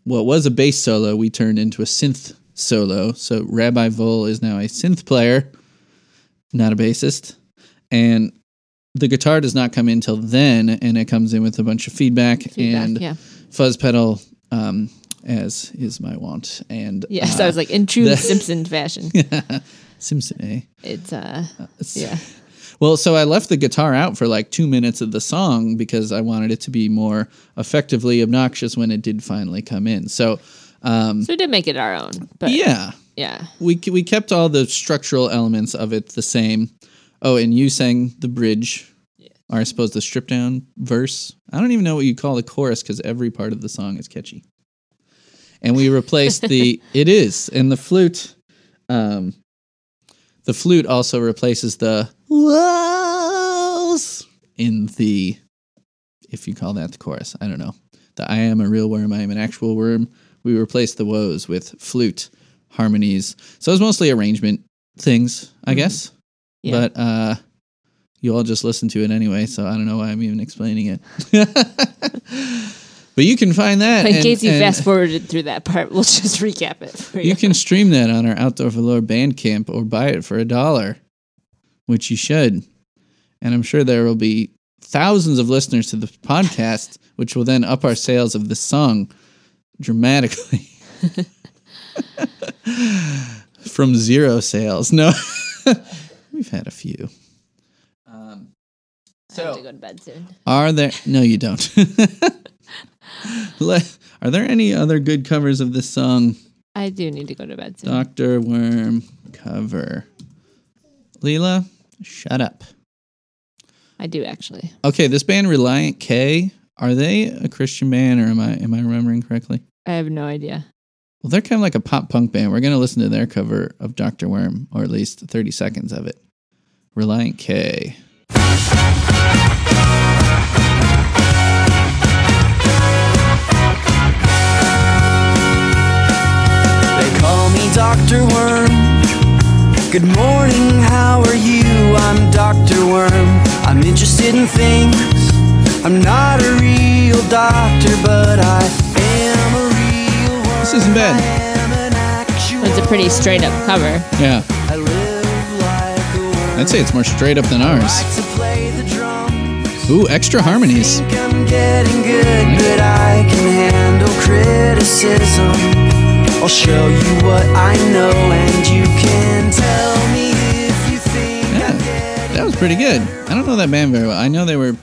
what was a bass solo, we turned into a synth solo. So Rabbi Vole is now a synth player, not a bassist. And the guitar does not come in till then, and it comes in with a bunch of feedback, feedback and yeah. fuzz pedal, um, as is my wont. And yes, yeah, so uh, I was like in true the, Simpson fashion. Yeah. Simpson, eh? It's uh, it's, yeah. Well, so I left the guitar out for like two minutes of the song because I wanted it to be more effectively obnoxious when it did finally come in. So, um, so we did make it our own. But yeah, yeah. We we kept all the structural elements of it the same. Oh, and you sang the bridge, yeah. or I suppose the stripped-down verse. I don't even know what you call the chorus because every part of the song is catchy. And we replaced the... It is. And the flute... Um, the flute also replaces the... Wows in the... If you call that the chorus. I don't know. The I am a real worm, I am an actual worm. We replaced the woes with flute harmonies. So it was mostly arrangement things, I mm-hmm. guess. Yeah. But uh, you all just listen to it anyway, so I don't know why I'm even explaining it. But you can find that. But in and, case you fast-forwarded through that part, we'll just recap it for you. You can stream that on our Outdoor Velour Bandcamp or buy it for a dollar, which you should. And I'm sure there will be thousands of listeners to the podcast, which will then up our sales of this song dramatically. From zero sales. No. We've had a few. Um, so I have to go to bed soon. Are there... No, you don't. Let, are there any other good covers of this song? I do need to go to bed soon. Doctor Worm cover. Leela, shut up. I do, actually. Okay, this band Reliant K, are they a Christian band, or am I am I remembering correctly? I have no idea. Well, they're kind of like a pop punk band. We're going to listen to their cover of Doctor Worm, or at least thirty seconds of it. Reliant K. They call me Doctor Worm. Good morning, how are you? I'm Doctor Worm. I'm interested in things. I'm not a real doctor, but I... This isn't bad. It's a pretty straight up cover. Yeah. I live like a worm. I'd say it's more straight up than ours. Ooh, extra harmonies. I'm getting good, but I can handle criticism. I'll show you what I know, and you can tell me if you think. Yeah, that was pretty good. I don't know that band very well. I know they were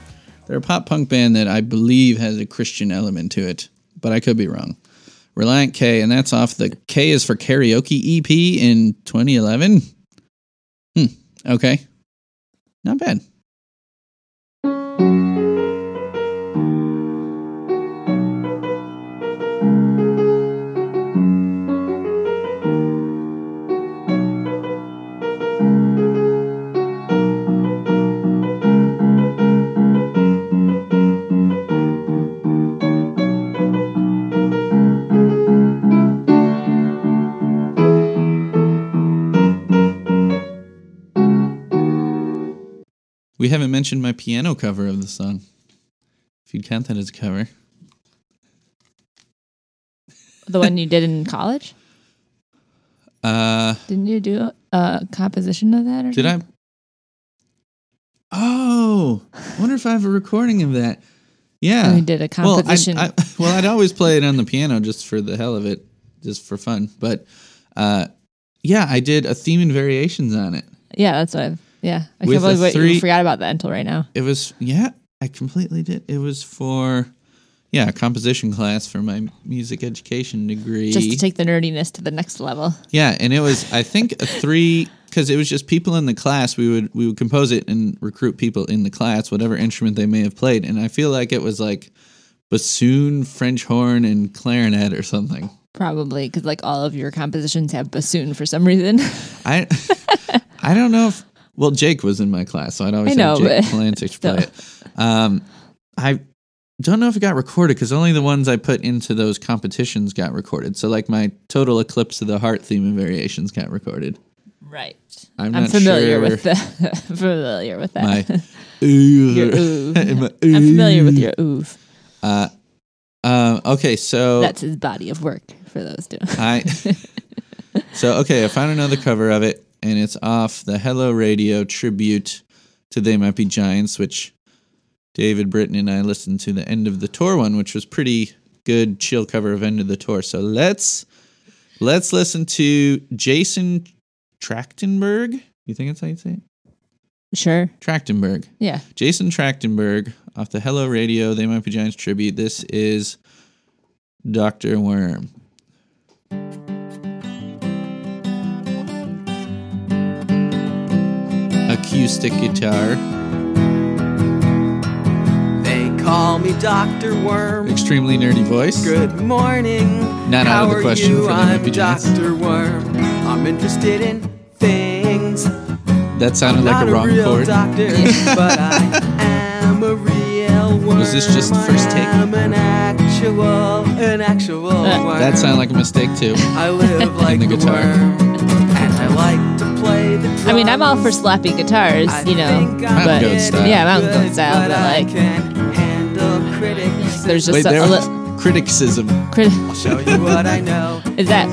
they're a pop punk band that I believe has a Christian element to it, but I could be wrong. Reliant K, and that's off the K is for Karaoke E P in twenty eleven. Hmm. Okay. Not bad. We haven't mentioned my piano cover of the song. If you'd count that as a cover. The one you did in college? Uh, Didn't you do a composition of that? Or did something? I? Oh, I wonder if I have a recording of that. Yeah. You did a composition. Well, I, I, well, I'd always play it on the piano just for the hell of it, just for fun. But uh, yeah, I did a theme and variations on it. Yeah, that's what I've... Yeah, I can't believe three, you forgot about that until right now. It was, yeah, I completely did. It was for, yeah, a composition class for my music education degree. Just to take the nerdiness to the next level. Yeah, and it was, I think, a three, because it was just people in the class. We would we would compose it and recruit people in the class, whatever instrument they may have played. And I feel like it was like bassoon, French horn, and clarinet or something. Probably, because like all of your compositions have bassoon for some reason. I, I don't know if... Well, Jake was in my class, so I'd always I know, have Jake Palantic play it. Um, I don't know if it got recorded, because only the ones I put into those competitions got recorded. So, like, my Total Eclipse of the Heart theme and variations got recorded. Right. I'm, I'm not familiar sure with the, familiar with that. My oeuvre. Oeuvre. Yeah. my oeuvre. I'm familiar with your oeuvre. Uh, uh, okay, so... That's his body of work, for those two. I, so, okay, I found another cover of it. And it's off the Hello Radio tribute to They Might Be Giants, which David Britton and I listened to the End of the Tour one, which was pretty good chill cover of End of the Tour. So let's let's listen to Jason Trachtenberg. You think that's how you say it? Sure. Trachtenberg. Yeah. Jason Trachtenberg off the Hello Radio They Might Be Giants tribute. This is Doctor Worm. Acoustic guitar. They call me Doctor Worm. Extremely nerdy voice. Good morning. Not How out of the question for the happy giants. Doctor Worm. I'm interested in things. That sounded like a wrong a chord. Doctor, but I am a real worm. Was this just the first take? I'm an actual, an actual uh, worm. That sounded like a mistake too. I live like the guitar. Worm, and I like to. I mean, I'm all for slappy guitars, you know. But yeah, Mountain Goat style. But like, there's just Wait, there a little criticism. Crit- I'll show you what I know. Is that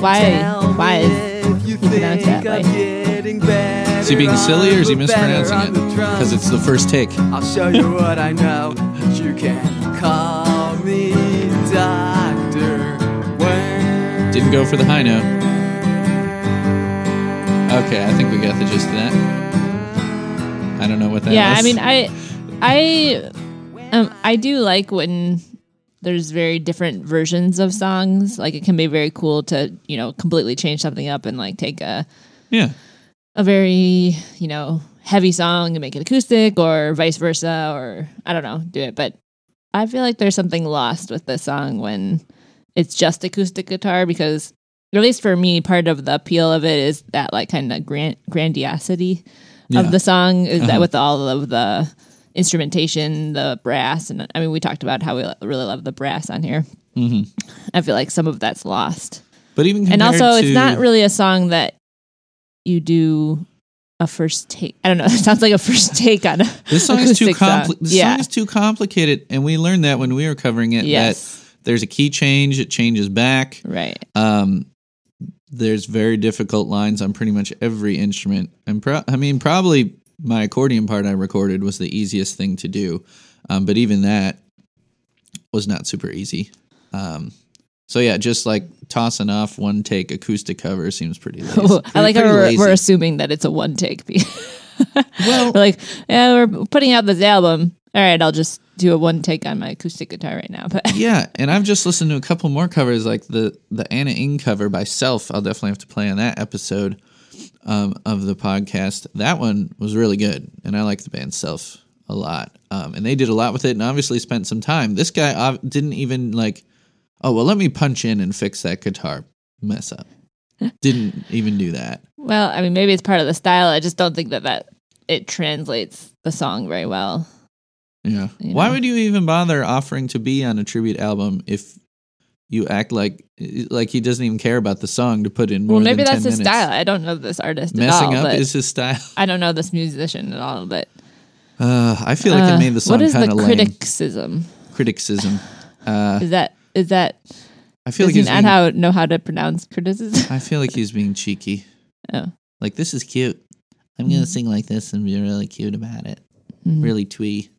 why? Why is he pronounced that way? Is he being silly or is he mispronouncing it? Because it's the first take. I'll show you what I know. You can call me Doctor Worm. Didn't go for the high note. Okay, I think we got the gist of that. I don't know what that yeah, is. Yeah, I mean, I, I, um, I do like when there's very different versions of songs. Like, it can be very cool to, you know, completely change something up and like take a, yeah, a very, you know, heavy song and make it acoustic, or vice versa, or I don't know, do it. But I feel like there's something lost with this song when it's just acoustic guitar, because. At least for me, part of the appeal of it is that like kind of grand- grandiosity yeah. of the song is uh-huh. that with all of the instrumentation, the brass, and I mean, we talked about how we really love the brass on here. Mm-hmm. I feel like some of that's lost. But even and also, to... it's not really a song that you do a first take. I don't know. It sounds like a first take on a this song is too compli- song. This yeah. song is too complicated, and we learned that when we were covering it. Yes. That there's a key change; it changes back. Right. Um, There's very difficult lines on pretty much every instrument. And pro- I mean, probably my accordion part I recorded was the easiest thing to do. Um, but even that was not super easy. Um, so yeah, just like tossing off one take acoustic cover seems pretty lazy. Oh, I like how we're, we're assuming that it's a one take piece. Well, we're like, yeah, we're putting out this album. All right, I'll just do a one take on my acoustic guitar right now. But yeah, and I've just listened to a couple more covers, like the the Anna Ng cover by Self. I'll definitely have to play on that episode um, of the podcast. That one was really good, and I like the band Self a lot. Um, and they did a lot with it, and obviously spent some time. This guy uh, didn't even like, oh well, let me punch in and fix that guitar mess up. Didn't even do that. Well, I mean, maybe it's part of the style. I just don't think that, that it translates the song very well. Yeah. You know? Why would you even bother offering to be on a tribute album if you act like like he doesn't even care about the song to put in more than ten minutes? Well, maybe that's his style. I don't know this artist at all. Messing up is his style. I don't know this musician at all, but uh, I feel like uh, it made the song kind of lame. What is the criticism? Criticism. Uh, is that is that? I feel does like he he's not being, how know how to pronounce criticism. I feel like he's being cheeky. Oh, like this is cute. I'm gonna mm. sing like this and be really cute about it. Mm. Really twee.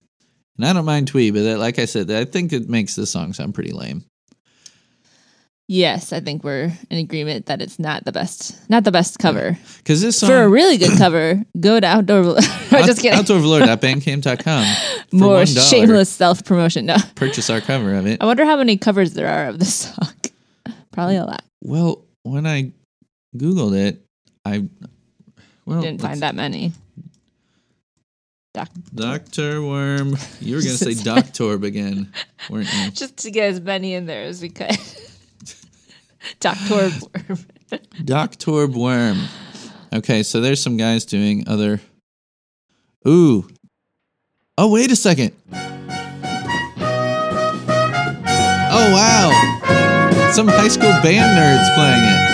And I don't mind twee, but that, like I said, I think it makes the song sound pretty lame. Yes, I think we're in agreement that it's not the best, not the best cover. Because yeah. this song, for a really good cover, go to Outdoor Velour. I'm just kidding. outdoor velour dot bandcamp dot com. More shameless self-promotion. No. Purchase our cover of it. I wonder how many covers there are of this song. Probably a lot. Well, when I Googled it, I well, didn't find that many. Doctor Worm. You were going to say Doctor again, weren't you? Just to get as many in there as we could. Doctor Worm. Doctor Worm. Okay, so there's some guys doing other... Ooh. Oh, wait a second. Oh, wow. Some high school band nerds playing it.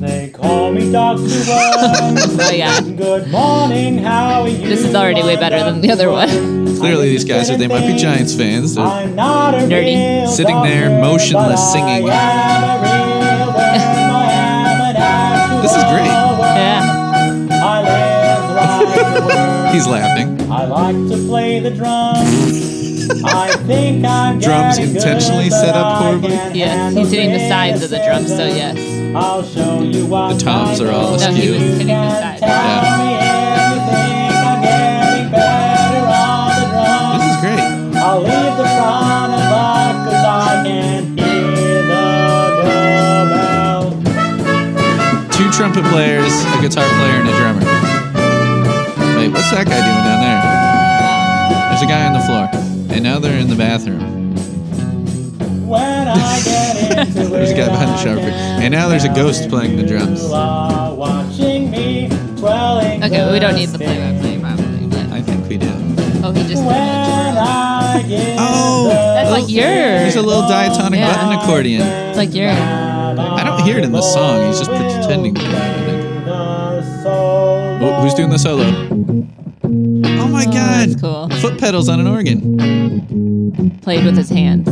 They call me Doctor Worm. Oh, yeah. Good morning, how are you? This is already way better than the other one. Clearly, these guys, are, they might be Giants fans. They're nerdy. Sitting there, motionless, singing. This is great. Yeah. He's laughing. I like to play the drums. I think I'm drums intentionally good, set up horribly. Yes, he's hitting the sides of the drums, so yes. I'll show you what the toms are all askew. No, he was hitting the sides. Yeah. This is great. I'll leave the front and back because I can hear the doorbell. Two trumpet players, a guitar player, and a drummer. Wait, what's that guy doing down there? There's a guy on the floor. And now they're in the bathroom. When I get into there's a guy behind the shower curtain. And now there's a ghost playing the drums. Okay, we don't need the play-by-play, probably. But I think we do. Oh, he just. Oh, that's like yours. There's a little diatonic yeah. button accordion. It's like yours. I don't hear it in the song. He's just pretending to. Oh, who's doing the solo? Oh my oh, God! That's cool. Foot pedals on an organ. Played with his hands.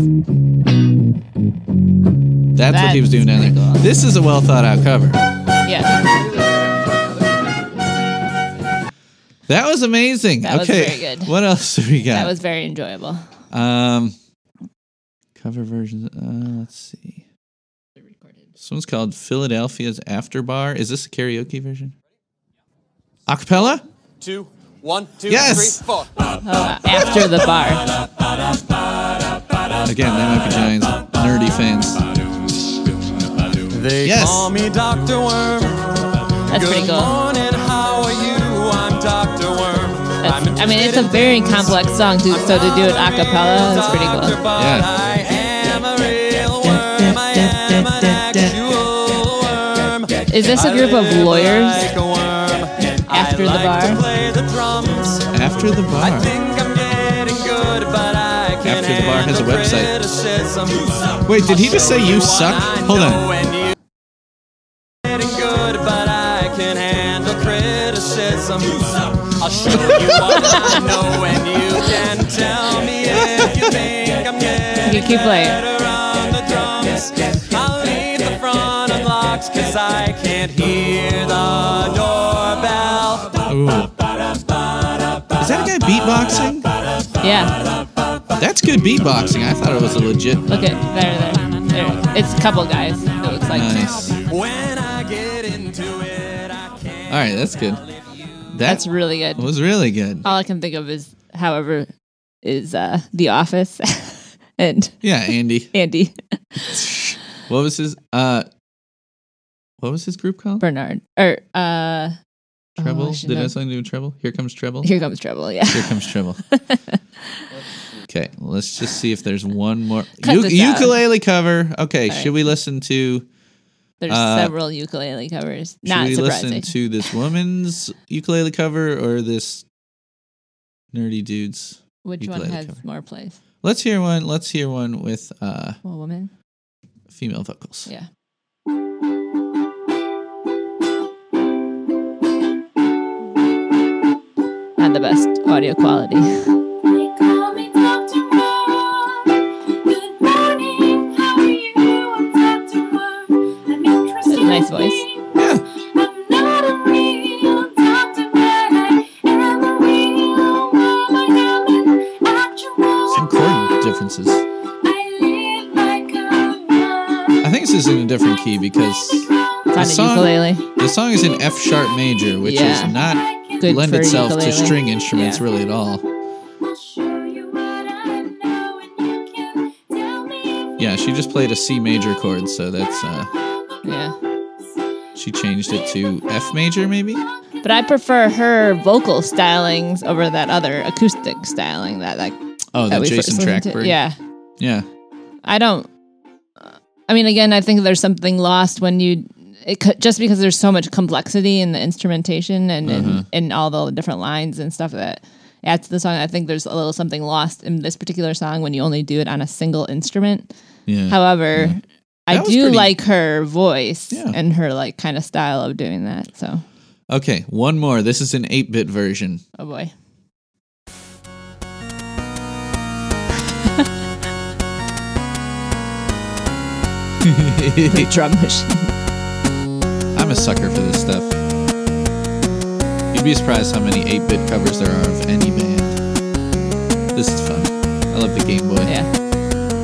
That's, that's what he was doing down there. Cool. This is a well thought out cover. Yeah. That was amazing. That okay. was very good. What else do we got? That was very enjoyable. Um, cover versions. Uh, let's see. This one's called Philadelphia's After Bar. Is this a karaoke version? Acapella? Two. One, two, yes. three, four. Uh, after the bar. Again, they might be Giants nerdy fans. They yes. call me Doctor Worm. That's Good pretty cool. Morning, how are you? I'm Doctor Worm. I'm I mean, it's a very complex song, too, so to do it a cappella is pretty cool. Yeah. I am a real worm. I am an actual worm. Is this a group of lawyers? After the bar? After the bar. I think I'm getting good, but I can't. After the bar has a website. Wait, did he just say you suck? Hold on. I'll show you what I know and you can tell me if you think I'm getting better on the drums. I'll leave the front unlocked I can't hear the doorbell. Ooh. Is that a guy beatboxing? Yeah. That's good beatboxing. I thought it was a legit. Look at there, there, there. It's a couple guys. It looks like. Nice. When I get into it, I can't. All right, that's good. That that's really good. Was really good. All I can think of is, however, is uh, The Office, and yeah, Andy. Andy. What was his uh? What was his group called? Bernard or uh? Treble. Oh, Did it have something to do with Treble? Here comes Treble. Here comes Treble. Yeah. Here comes Treble. Okay, let's just see if there's one more U- ukulele cover. Okay, right. Should we listen to? There's uh, several ukulele covers. Not should we surprising. Listen to this woman's ukulele cover or this nerdy dude's? Which one has cover? More plays? Let's hear one. Let's hear one with uh, a woman, female vocals. Yeah. Not the best audio quality. Nice voice. Yeah. Some chord differences. I think this is in a different key because the song, the song is in F sharp major, which yeah. is not Good lend itself ukulele. To string instruments yeah. really at all. Yeah, she just played a C major chord, so that's uh yeah. She changed it to F major, maybe? But I prefer her vocal stylings over that other acoustic styling that, like, oh, that, that Jason Trackberg. Yeah. Yeah. I don't. I mean, again, I think there's something lost when you. It, just because there's so much complexity in the instrumentation and in uh-huh. in all the different lines and stuff that adds to the song, I think there's a little something lost in this particular song when you only do it on a single instrument. Yeah. However. Yeah. I do pretty... like her voice yeah. and her like kind of style of doing that. So, okay, one more. This is an eight-bit version. Oh boy! The drum machine. I'm a sucker for this stuff. You'd be surprised how many eight-bit covers there are of any band. This is fun. I love the Game Boy. Yeah,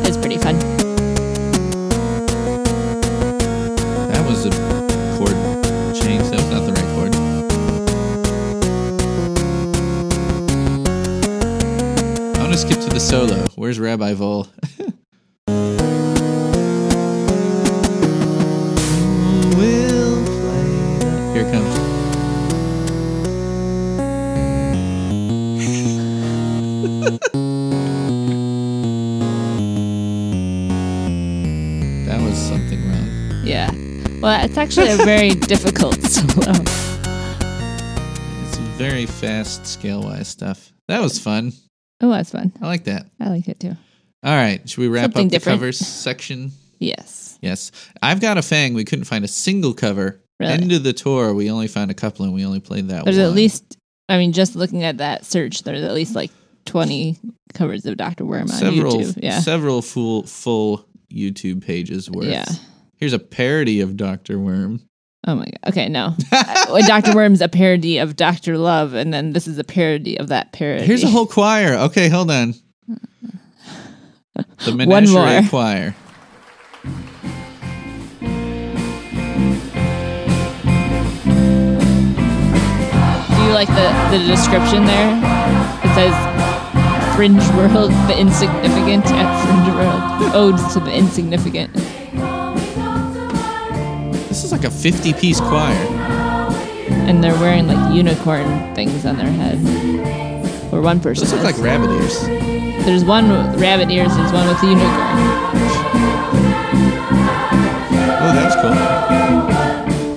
it's pretty fun. A chord change that was not the right chord. I'm gonna skip to the solo. Where's Rabbi Vol? We'll play. Here it comes. That was something wrong. Yeah. Well, it's actually a very difficult solo. It's very fast, scale-wise stuff. That was fun. Oh, that's fun. I like that. I like it, too. All right. Should we wrap Something up the different. Covers section? Yes. Yes. I've Got a Fang. We couldn't find a single cover. Really? End of the tour, we only found a couple, and we only played that there's one. There's at least, I mean, just looking at that search, there's at least like twenty covers of Doctor Worm on several, YouTube. Yeah. Several full, full YouTube pages worth. Yeah. Here's a parody of Doctor Worm. Oh my god. Okay, no. Doctor Worm's a parody of Doctor Love, and then this is a parody of that parody. Here's a whole choir. Okay, hold on. The Menagerie Choir. Do you like the, the description there? It says, Fringe World, the insignificant at Fringe World. Odes to the insignificant. This is like a fifty-piece choir. And they're wearing like unicorn things on their head. Or one person. Those look like rabbit ears. There's one with rabbit ears, there's one with the unicorn. Oh, that's cool.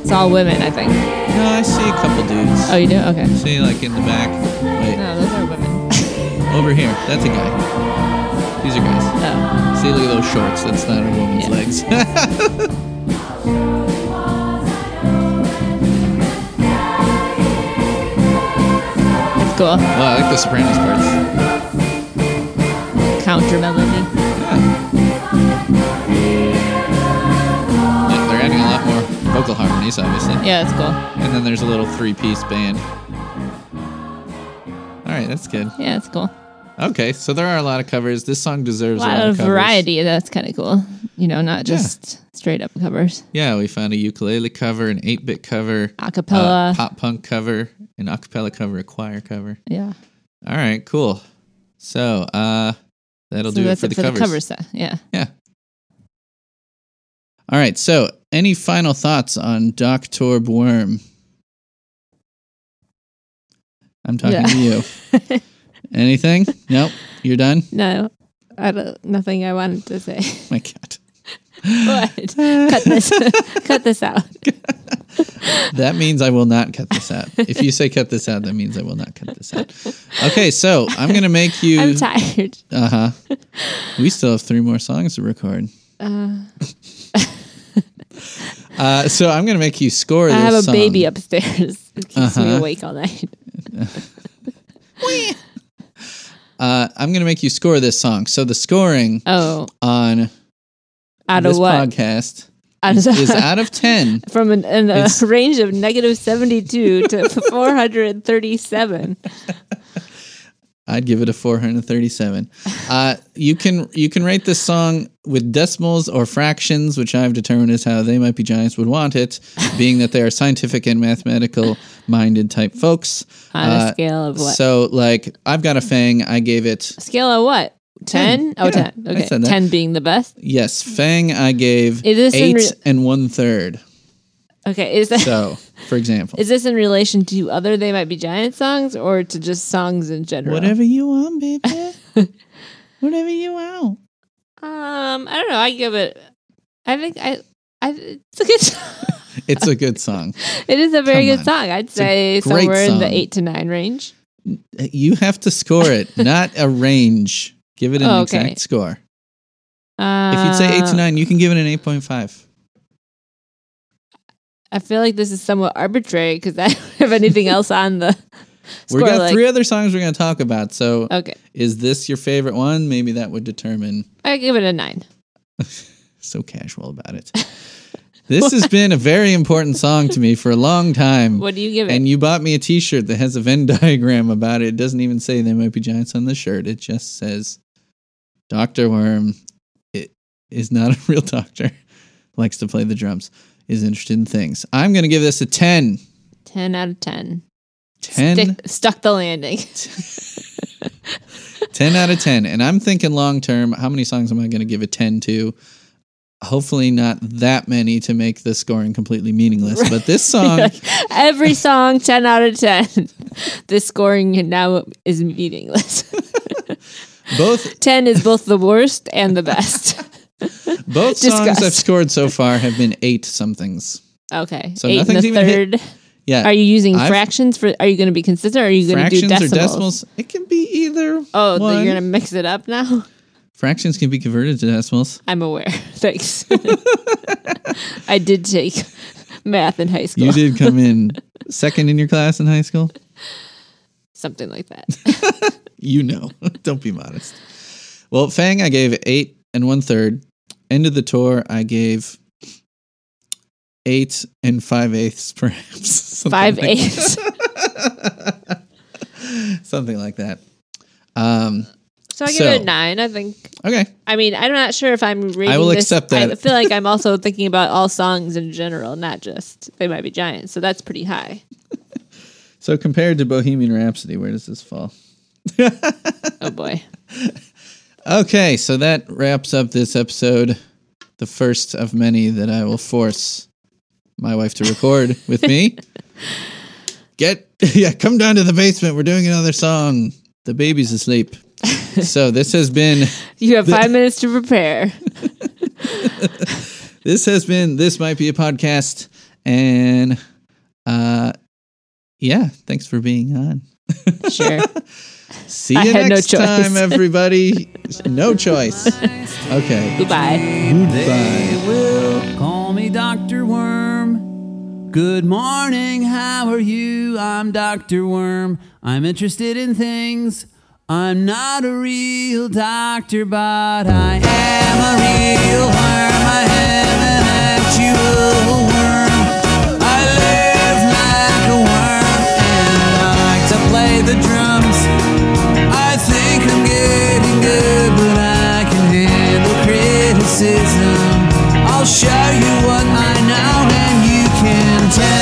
It's all women, I think. No, I see a couple dudes. Oh, you do? Okay. See, like in the back. Wait. No, those are women. Over here. That's a guy. These are guys. Oh. See, look at those shorts. That's not a woman's yeah. legs. Cool. Well, I like the Sopranos parts. Counter melody. Yeah. Yeah. They're adding a lot more vocal harmonies, obviously. Yeah, that's cool. And then there's a little three-piece band. All right, that's good. Yeah, that's cool. Okay, so there are a lot of covers. This song deserves a lot, a lot of, of variety. That's kind of cool. You know, not just yeah. straight up covers. Yeah, we found a ukulele cover, an eight-bit cover, acapella, pop punk cover, an acapella cover, a choir cover. Yeah. All right, cool. So uh, that'll so do that's it for, it the, for covers. the covers. Though. Yeah. Yeah. All right. So, any final thoughts on Doctor Bwurm? I'm talking yeah. to you. Anything? Nope. You're done? No. I don't, nothing I wanted to say. Oh my God. What? Cut this. Cut this out. That means I will not cut this out. If you say cut this out, that means I will not cut this out. Okay, so I'm going to make you... I'm tired. Uh-huh. We still have three more songs to record. Uh... uh so I'm going to make you score this song. I have a song. baby upstairs. It keeps uh-huh. me awake all night. Uh, I'm going to make you score this song. So the scoring oh. on out this of what? podcast out of, is out of ten. From an, an, a range of negative seventy-two to four hundred thirty-seven. I'd give it a four hundred thirty-seven. Uh, you can you can rate this song with decimals or fractions, which I've determined is how They Might Be Giants would want it, being that they are scientific and mathematical-minded type folks. On uh, a scale of what? So, like, I've got a fang. I gave it... A scale of what? ten? ten. Oh, yeah, ten. Okay. ten being the best? Yes. Fang, I gave eight re- and one-third. Okay, is that so? For example, is this in relation to other They Might Be Giant songs, or to just songs in general? Whatever you want, baby. Whatever you want. Um, I don't know. I give it. I think I. I. It's a good song. It's a good song. It is a very Come good on. song. I'd it's say somewhere song. in the eight to nine range. You have to score it, not a range. Give it an oh, okay. exact score. Uh, if you'd say eight to nine, you can give it an eight point five. I feel like this is somewhat arbitrary because I don't have anything else on the score. We've got like, three other songs we're going to talk about. So okay. is this your favorite one? Maybe that would determine. I give it a nine. So casual about it. This has been a very important song to me for a long time. What do you give it? And you bought me a t-shirt that has a Venn diagram about it. It doesn't even say They Might Be Giants on the shirt. It just says Doctor Worm it is not a real doctor, likes to play the drums. Is interested in things. I'm going to give this a ten. ten out of ten. ten? Stick, stuck the landing. ten out of ten. And I'm thinking long term, how many songs am I going to give a ten to? Hopefully not that many to make the scoring completely meaningless. Right. But this song... Like, every song, ten out of ten. This scoring now is meaningless. Both ten is both the worst and the best. Both songs Disgust. I've scored so far have been eight somethings. Okay. So eight nothing's and a even third. Hit. Yeah. Are you using I've, fractions for are you going to be consistent or are you going to do decimals? Fractions or decimals? It can be either. Oh, one. You're going to mix it up now? Fractions can be converted to decimals. I'm aware. Thanks. I did take math in high school. You did come in second in your class in high school? Something like that. You know. Don't be modest. Well, Fang, I gave eight and one third. End of the tour, I gave eight and five eighths, perhaps. Five like eighths, that. Something like that. Um, so I give so, it a nine. I think. Okay. I mean, I'm not sure if I'm reading. I will this. accept that. I feel like I'm also thinking about all songs in general, not just They Might Be Giants. So that's pretty high. So compared to Bohemian Rhapsody, where does this fall? Oh boy. Okay, so that wraps up this episode, the first of many that I will force my wife to record with me. Get, yeah, come down to the basement. We're doing another song. The baby's asleep. So this has been... You have the, five minutes to prepare. This has been This Might Be a Podcast. And uh, yeah, thanks for being on. Sure. See you I next no time, everybody. No choice. Okay. Goodbye. Goodbye. They will call me Doctor Worm. Good morning. How are you? I'm Doctor Worm. I'm interested in things. I'm not a real doctor, but I am a real worm. I am an actual worm. play the drums. I think I'm getting good, but I can handle criticism. I'll show you what I know and you can tell.